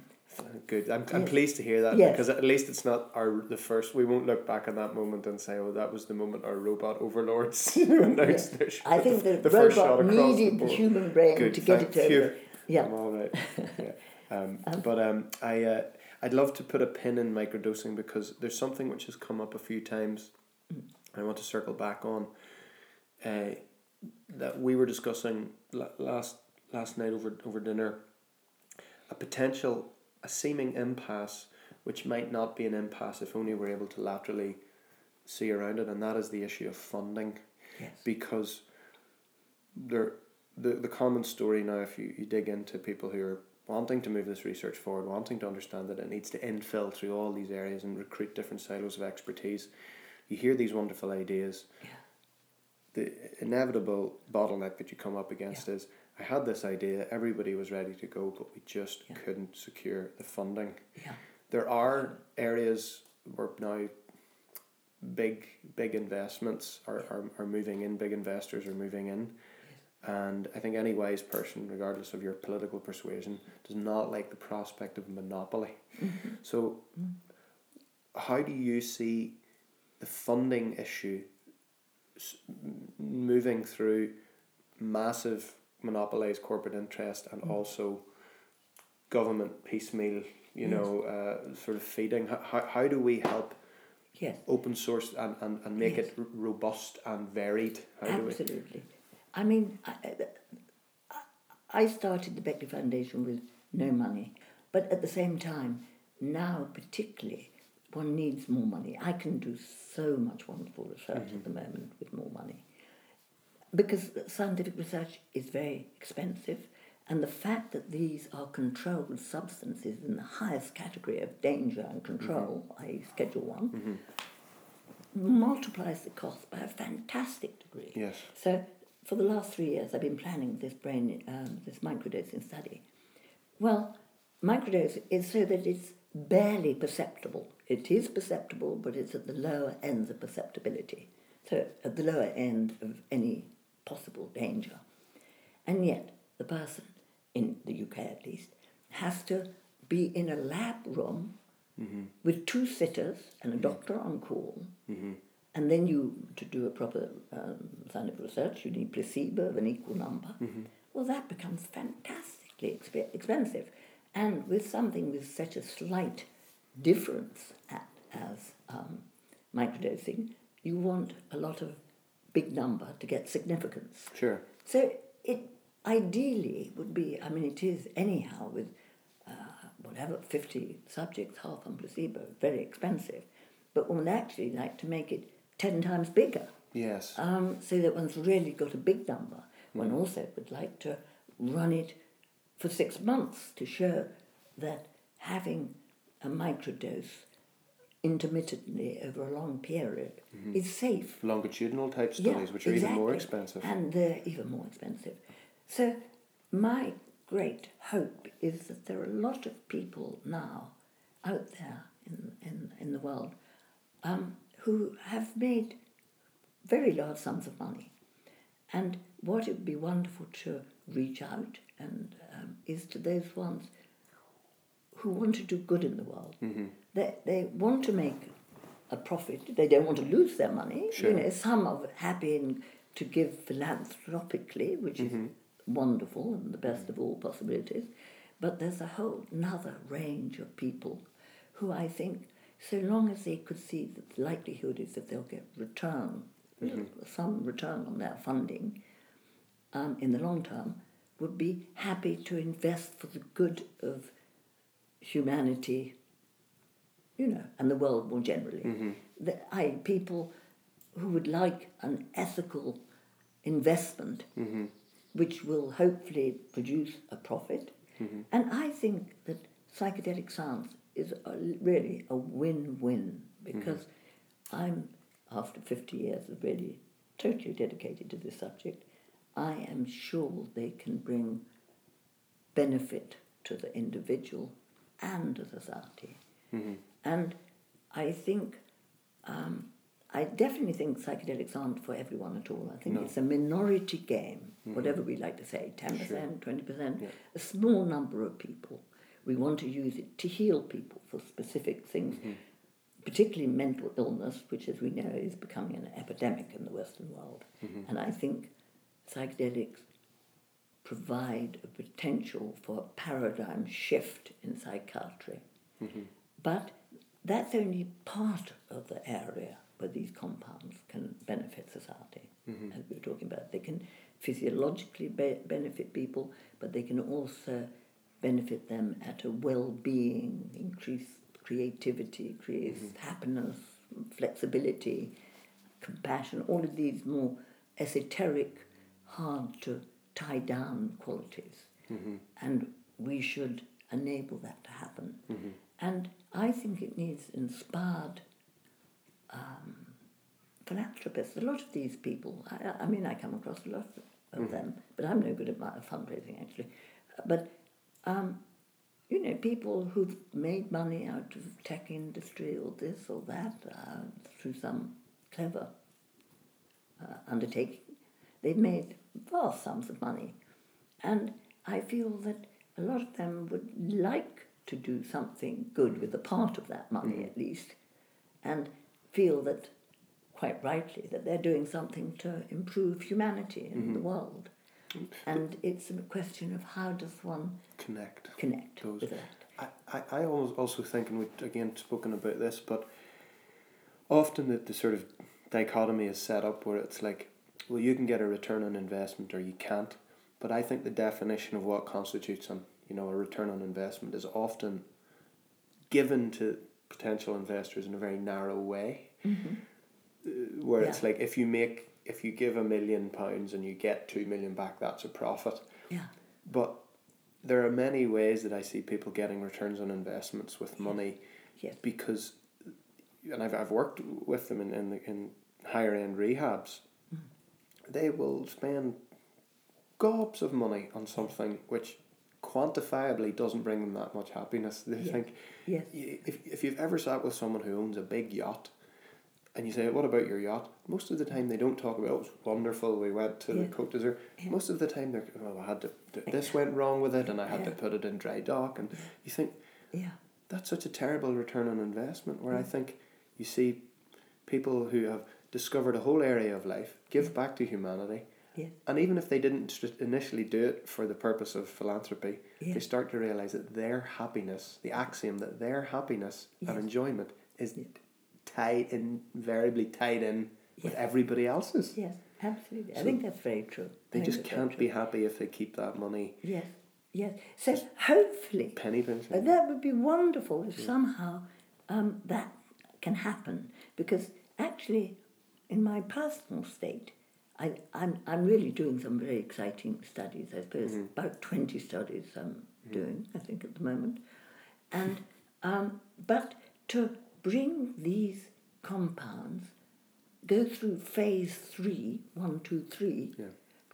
Good. I'm yes. I'm pleased to hear that yes. because at least it's not our the first. We won't look back on that moment and say, "Oh, that was the moment our robot overlords announced yes. their shot." I think the, the, the robot needed the, the human brain Good. to Thank get it you. over. Yeah, I'm all right. Yeah. Um, um, but um, I uh, I'd love to put a pin in microdosing because there's something which has come up a few times. Mm. I want to circle back on uh, that we were discussing la- last last night over over dinner a potential. A seeming impasse, which might not be an impasse if only we're able to laterally see around it, and that is the issue of funding. Yes. Because there the, the common story now, if you, you dig into people who are wanting to move this research forward, wanting to understand that it needs to infill through all these areas and recruit different silos of expertise, you hear these wonderful ideas. Yeah. The inevitable bottleneck that you come up against yeah. is, I had this idea, everybody was ready to go, but we just yeah. couldn't secure the funding. Yeah. There are areas where now big big investments are, are, are moving in, big investors are moving in. And I think any wise person, regardless of your political persuasion, does not like the prospect of monopoly. Mm-hmm. So how do you see the funding issue moving through massive monopolised corporate interest and mm-hmm. also government piecemeal, you yes. know, uh, sort of feeding? How, how do we help yes. open source and, and, and make yes. it r- robust and varied? How Absolutely. Do we... I mean, I, I started the Beckley Foundation with no money, but at the same time, now particularly, one needs more money. I can do so much wonderful research mm-hmm. at the moment with more money, because scientific research is very expensive, and the fact that these are controlled substances in the highest category of danger and control, mm-hmm. that is Schedule one, mm-hmm. multiplies the cost by a fantastic degree. Yes. So, for the last three years, I've been planning this brain, um, this microdosing study. Well, microdose is so that it's barely perceptible. It is perceptible, but it's at the lower ends of perceptibility, so at the lower end of any possible danger. And yet, the person, in the U K at least, has to be in a lab room mm-hmm. with two sitters and a mm-hmm. doctor on call, mm-hmm. and then you, to do a proper um, scientific research, you need placebo of an equal number. Mm-hmm. Well, that becomes fantastically exp- expensive. And with something with such a slight difference at, as um, microdosing, you want a lot of big number to get significance. Sure. So it ideally would be, I mean, it is anyhow with uh, whatever, fifty subjects, half on placebo, very expensive. But one would actually like to make it ten times bigger. Yes. Um, so that one's really got a big number. One also would like to run it for six months to show that having a microdose intermittently over a long period mm-hmm. is safe. Longitudinal type studies, yeah, which are exactly. even more expensive. And they're even more expensive. So my great hope is that there are a lot of people now out there in in, in the world um, who have made very large sums of money. And what it would be wonderful to reach out and um, is to those ones who want to do good in the world. Mm-hmm. They they want to make a profit. They don't want to lose their money. Sure. You know, some are happy in, to give philanthropically, which mm-hmm. is wonderful and the best mm-hmm. of all possibilities. But there's a whole another range of people who I think, so long as they could see that the likelihood is that they'll get return, mm-hmm. some return on their funding um, in the long term, would be happy to invest for the good of humanity, you know, and the world more generally. Mm-hmm. The, I, people who would like an ethical investment, mm-hmm. which will hopefully produce a profit. Mm-hmm. And I think that psychedelic science is a, really a win-win, because mm-hmm. I'm, after fifty years of really totally dedicated to this subject, I am sure they can bring benefit to the individual and to society. Mm-hmm. And I think, um, I definitely think psychedelics aren't for everyone at all. I think no. it's a minority game, mm-hmm. whatever we like to say, ten percent, sure. twenty percent, yeah. a small number of people. We want to use it to heal people for specific things, mm-hmm. particularly mental illness, which, as we know, is becoming an epidemic in the Western world. Mm-hmm. And I think psychedelics provide a potential for a paradigm shift in psychiatry. Mm-hmm. But that's only part of the area where these compounds can benefit society, mm-hmm. as we were talking about. They can physiologically be- benefit people, but they can also benefit them at a well-being, increase creativity, creates mm-hmm. happiness, flexibility, compassion, all of these more esoteric, hard to tie-down qualities. Mm-hmm. And we should enable that to happen. Mm-hmm. And I think it needs inspired um, philanthropists. A lot of these people, I, I mean, I come across a lot of mm-hmm. them, but I'm no good at my fundraising, actually. But, um, you know, people who've made money out of tech industry or this or that uh, through some clever uh, undertaking, they've made vast sums of money. And I feel that a lot of them would like to do something good with a part of that money, mm-hmm. at least, and feel that, quite rightly, that they're doing something to improve humanity and mm-hmm. the world. And it's a question of how does one connect, connect those. With that. I, I, I also think, and we've again spoken about this, but often the, the sort of dichotomy is set up where it's like, well, you can get a return on investment or you can't. But I think the definition of what constitutes an, you know, a return on investment is often given to potential investors in a very narrow way, mm-hmm. uh, where yeah. it's like if you make if you give a million pounds and you get two million back, that's a profit. Yeah. But there are many ways that I see people getting returns on investments with money, yes. because, and I've I've worked with them in in, the, in higher end rehabs. Mm. They will spend gobs of money on something which quantifiably doesn't bring them that much happiness. They yes. think, yes. if if you've ever sat with someone who owns a big yacht, and you say, what about your yacht? Most of the time they don't talk about, oh, it was wonderful, we went to yes. the Côte d'Azur. Yes. Most of the time they're, well, I had to, this went wrong with it, and I had yeah. to put it in dry dock. And you think, yeah, that's such a terrible return on investment, where mm. I think you see people who have discovered a whole area of life, give mm. back to humanity, yeah. and even if they didn't initially do it for the purpose of philanthropy, yeah. they start to realise that their happiness, the axiom that their happiness yes. and enjoyment is yeah. tied in, invariably tied in yes. with everybody else's. Yes, absolutely. So I think that's very true. They I just can't be happy if they keep that money. Yes, yes. So hopefully, penny pinch. Uh, that would be wonderful if mm. somehow um, that can happen, because actually in my personal state, I, I'm I'm really doing some very exciting studies, I suppose, mm-hmm. about twenty studies I'm mm-hmm. doing, I think, at the moment. And um, but to bring these compounds, go through phase three, one, two, three, yeah.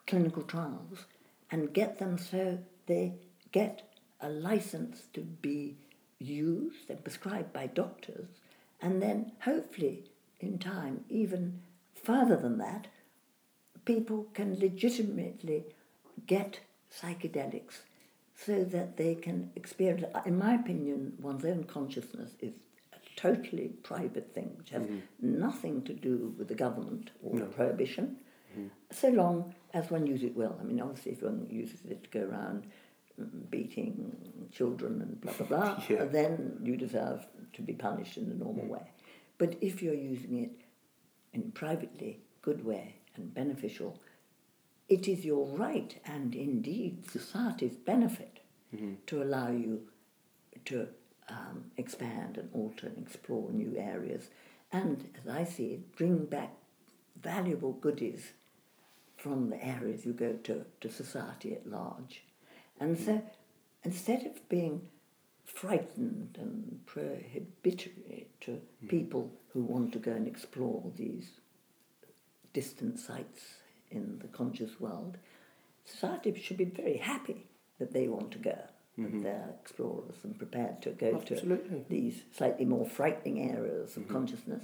clinical trials, and get them so they get a license to be used and prescribed by doctors, and then hopefully in time, even further than that, people can legitimately get psychedelics so that they can experience. In my opinion, one's own consciousness is a totally private thing, which has mm-hmm. nothing to do with the government or no. prohibition, mm-hmm. so long as one uses it well. I mean, obviously, if one uses it to go around beating children and blah, blah, blah, yeah. then you deserve to be punished in the normal mm-hmm. way. But if you're using it in a privately good way, and beneficial, it is your right and indeed society's benefit mm-hmm. to allow you to um, expand and alter and explore new areas and, as I see it, bring back valuable goodies from the areas you go to, to society at large. And mm-hmm. so instead of being frightened and prohibitory to mm-hmm. people who want to go and explore these distant sites in the conscious world, society should be very happy that they want to go, mm-hmm. and they're explorers and prepared to go Absolutely. To these slightly more frightening areas of mm-hmm. consciousness,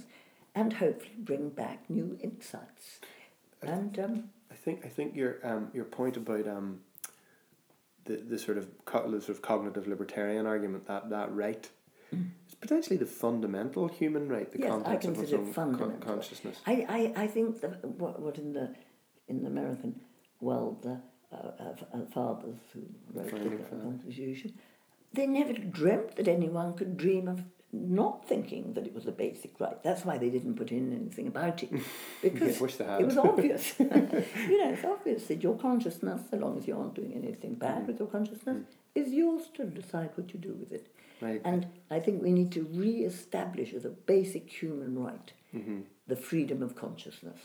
and hopefully bring back new insights. I and um, I think I think your um, your point about um, the the sort of co- the sort of cognitive libertarian argument, that that right. It's potentially the fundamental human right, the yes, context of one's own con- consciousness. I, I, I think that what, what in the in the American world, the uh, uh, fathers who wrote Finding the Constitution, they never dreamt that anyone could dream of not thinking that it was a basic right. That's why they didn't put in anything about it. Because wish they had. It was obvious. You know, it's obvious that your consciousness, so long as you aren't doing anything bad mm. with your consciousness, mm. is yours to decide what you do with it. Right. And I think we need to re-establish as a basic human right mm-hmm. the freedom of consciousness.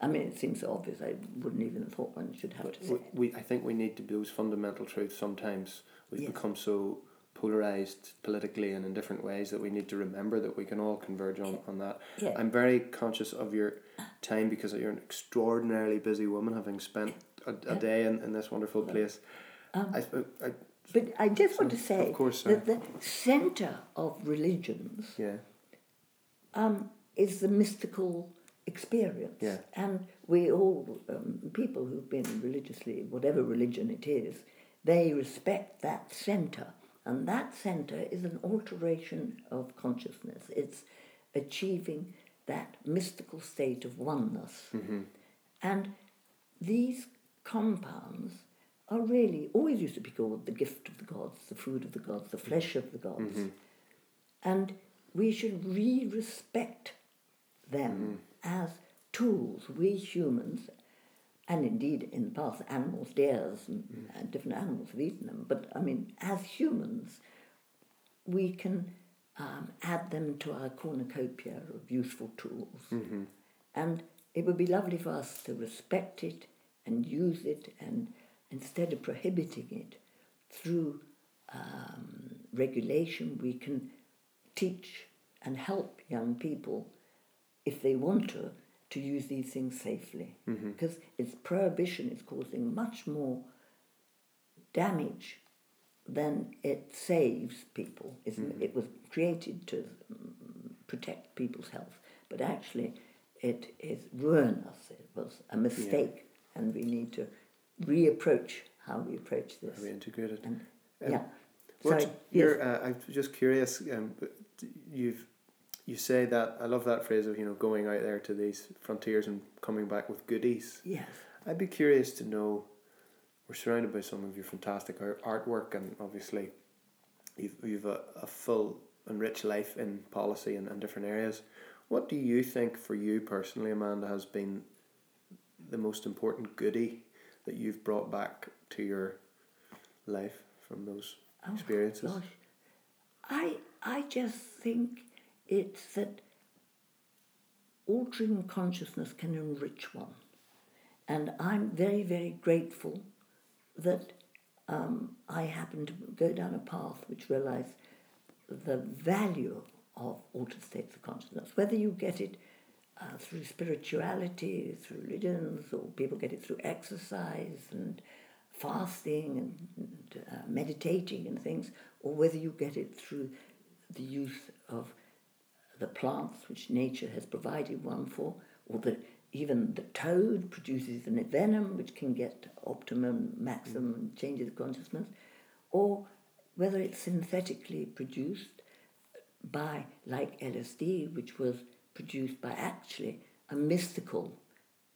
I mean, it seems so obvious, I wouldn't even have thought one should have but to say we, we, I think we need to be those fundamental truths sometimes. We've yes. become so polarised politically and in different ways that we need to remember that we can all converge on, on that. Yeah. I'm very conscious of your time because you're an extraordinarily busy woman, having spent a, a yeah. day in, in this wonderful yeah. place. Um, I, I, I, but I just so, want to say of course, that the centre of religions yeah. um, is the mystical experience. Yeah. And we all, um, people who've been religiously, whatever religion it is, they respect that centre. And that centre is an alteration of consciousness. It's achieving that mystical state of oneness. Mm-hmm. And these compounds are really, always used to be called the gift of the gods, the food of the gods, the flesh of the gods. Mm-hmm. And we should re-respect them mm-hmm. as tools. We humans, and indeed in the past animals, deers, and, mm. and different animals have eaten them. But I mean, as humans, we can um, add them to our cornucopia of useful tools. Mm-hmm. And it would be lovely for us to respect it and use it, and instead of prohibiting it, through um, regulation we can teach and help young people, if they want to, to use these things safely, mm-hmm. because its prohibition is causing much more damage than it saves people. It's, mm-hmm. It was created to protect people's health, but actually it is ruinous. It was a mistake, yeah. and we need to reapproach how we approach this. Reintegrate it. And, um, yeah. Sorry, yes. You're, uh, I'm just curious, um, you've You say that, I love that phrase of, you know, going out there to these frontiers and coming back with goodies. Yes. I'd be curious to know, we're surrounded by some of your fantastic artwork, and obviously you've, you've a, a full and rich life in policy and, and different areas. What do you think, for you personally, Amanda, has been the most important goodie that you've brought back to your life from those oh, experiences? Gosh. I I just think it's that altering consciousness can enrich one. And I'm very, very grateful that um, I happened to go down a path which realised the value of altered states of consciousness. Whether you get it uh, through spirituality, through religions, or people get it through exercise and fasting and uh, meditating and things, or whether you get it through the use of the plants which nature has provided one for, or the, even the toad produces a venom which can get optimum, maximum, and changes consciousness, or whether it's synthetically produced by, like L S D, which was produced by actually a mystical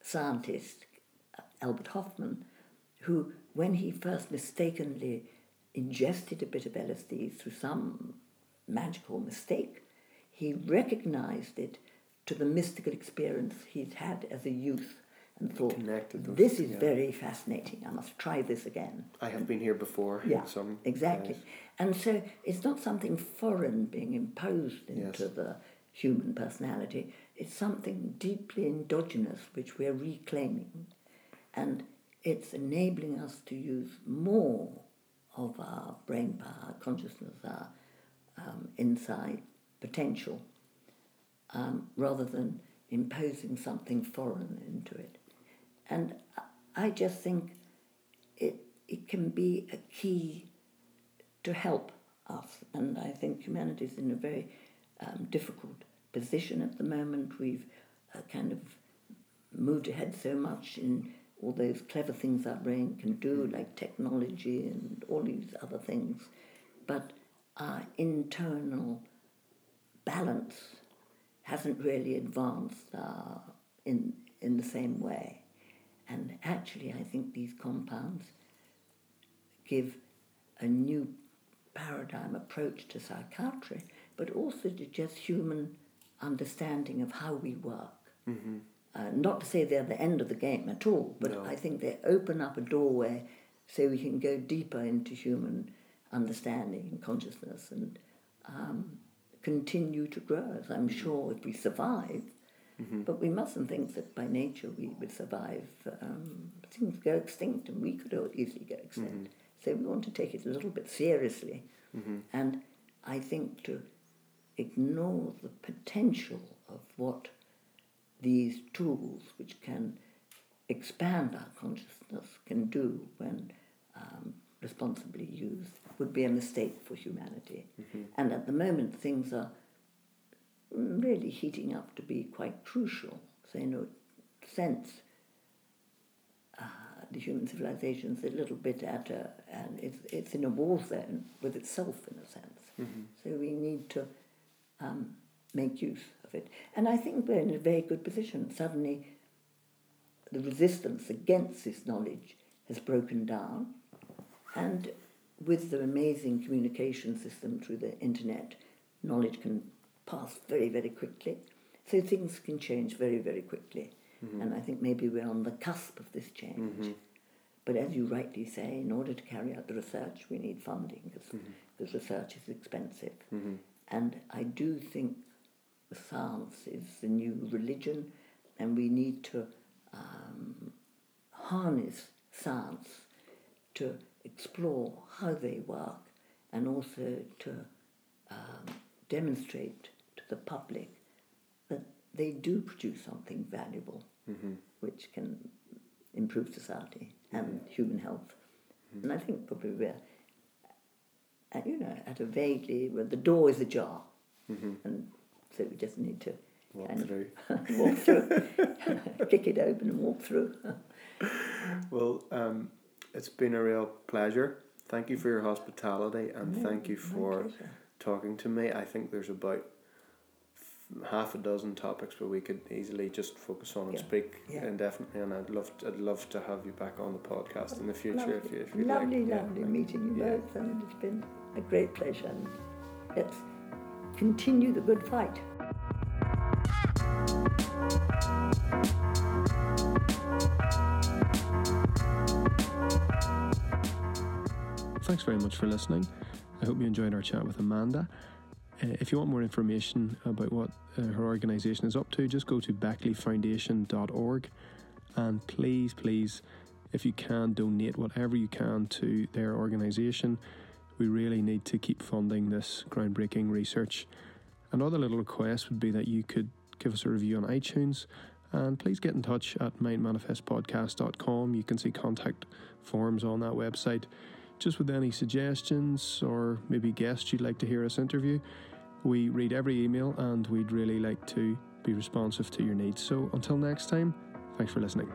scientist, Albert Hofmann, who, when he first mistakenly ingested a bit of L S D through some magical mistake, he recognized it to the mystical experience he'd had as a youth and thought, this is yeah. very fascinating, I must try this again. I have and, been here before. Yeah, in some exactly. Ways. And so it's not something foreign being imposed into yes. the human personality. It's something deeply endogenous which we're reclaiming. And it's enabling us to use more of our brain power, our consciousness, our um, insight, potential, um, rather than imposing something foreign into it. And I just think it it can be a key to help us. And I think humanity is in a very um, difficult position at the moment. We've uh, kind of moved ahead so much in all those clever things our brain can do, like technology and all these other things. But our internal balance hasn't really advanced uh, in in the same way. And actually I think these compounds give a new paradigm approach to psychiatry, but also to just human understanding of how we work. Mm-hmm. Uh, not to say they're the end of the game at all, but no. I think they open up a doorway so we can go deeper into human understanding and consciousness and um, continue to grow, as I'm sure if we survive, Mm-hmm. But we mustn't think that by nature we would survive. Um, things go extinct, and we could all easily go extinct. Mm-hmm. So we want to take it a little bit seriously. Mm-hmm. And I think to ignore the potential of what these tools, which can expand our consciousness, can do when um, responsibly used, would be a mistake for humanity. Mm-hmm. And at the moment, things are really heating up to be quite crucial. So in a sense, uh, the human civilization is a little bit at a, and it's, it's in a war zone with itself in a sense. Mm-hmm. So we need to um, make use of it. And I think we're in a very good position. Suddenly the resistance against this knowledge has broken down, and with the amazing communication system through the internet, knowledge can pass very, very quickly. So things can change very, very quickly. Mm-hmm. And I think maybe we're on the cusp of this change. Mm-hmm. But as you rightly say, in order to carry out the research, we need funding, because mm-hmm. research is expensive. Mm-hmm. And I do think the science is the new religion, and we need to um, harness science to explore how they work, and also to um, demonstrate to the public that they do produce something valuable, mm-hmm. which can improve society and mm-hmm. human health. Mm-hmm. And I think probably we're, at, you know, at a vaguely, where the door is ajar, mm-hmm. and so we just need to walk through, walk through, kick it open and walk through. Well, um, it's been a real pleasure. Thank you for your hospitality, and no, thank you for talking to me. I think there's about half a dozen topics where we could easily just focus on and yeah. speak yeah. indefinitely, and I'd love to, I'd love to have you back on the podcast in the future. Lovely. if you if you lovely, like. Lovely yeah. meeting you yeah. both, and it's been a great pleasure. And let's continue the good fight. Thanks very much for listening. I hope you enjoyed our chat with Amanda. Uh, if you want more information about what uh, her organisation is up to, just go to beckley foundation dot org, and please, please, if you can, donate whatever you can to their organisation. We really need to keep funding this groundbreaking research. Another little request would be that you could give us a review on iTunes, and please get in touch at mind manifest podcast dot com. You can see contact forms on that website. Just with any suggestions or maybe guests you'd like to hear us interview, we read every email, and we'd really like to be responsive to your needs. So until next time, thanks for listening.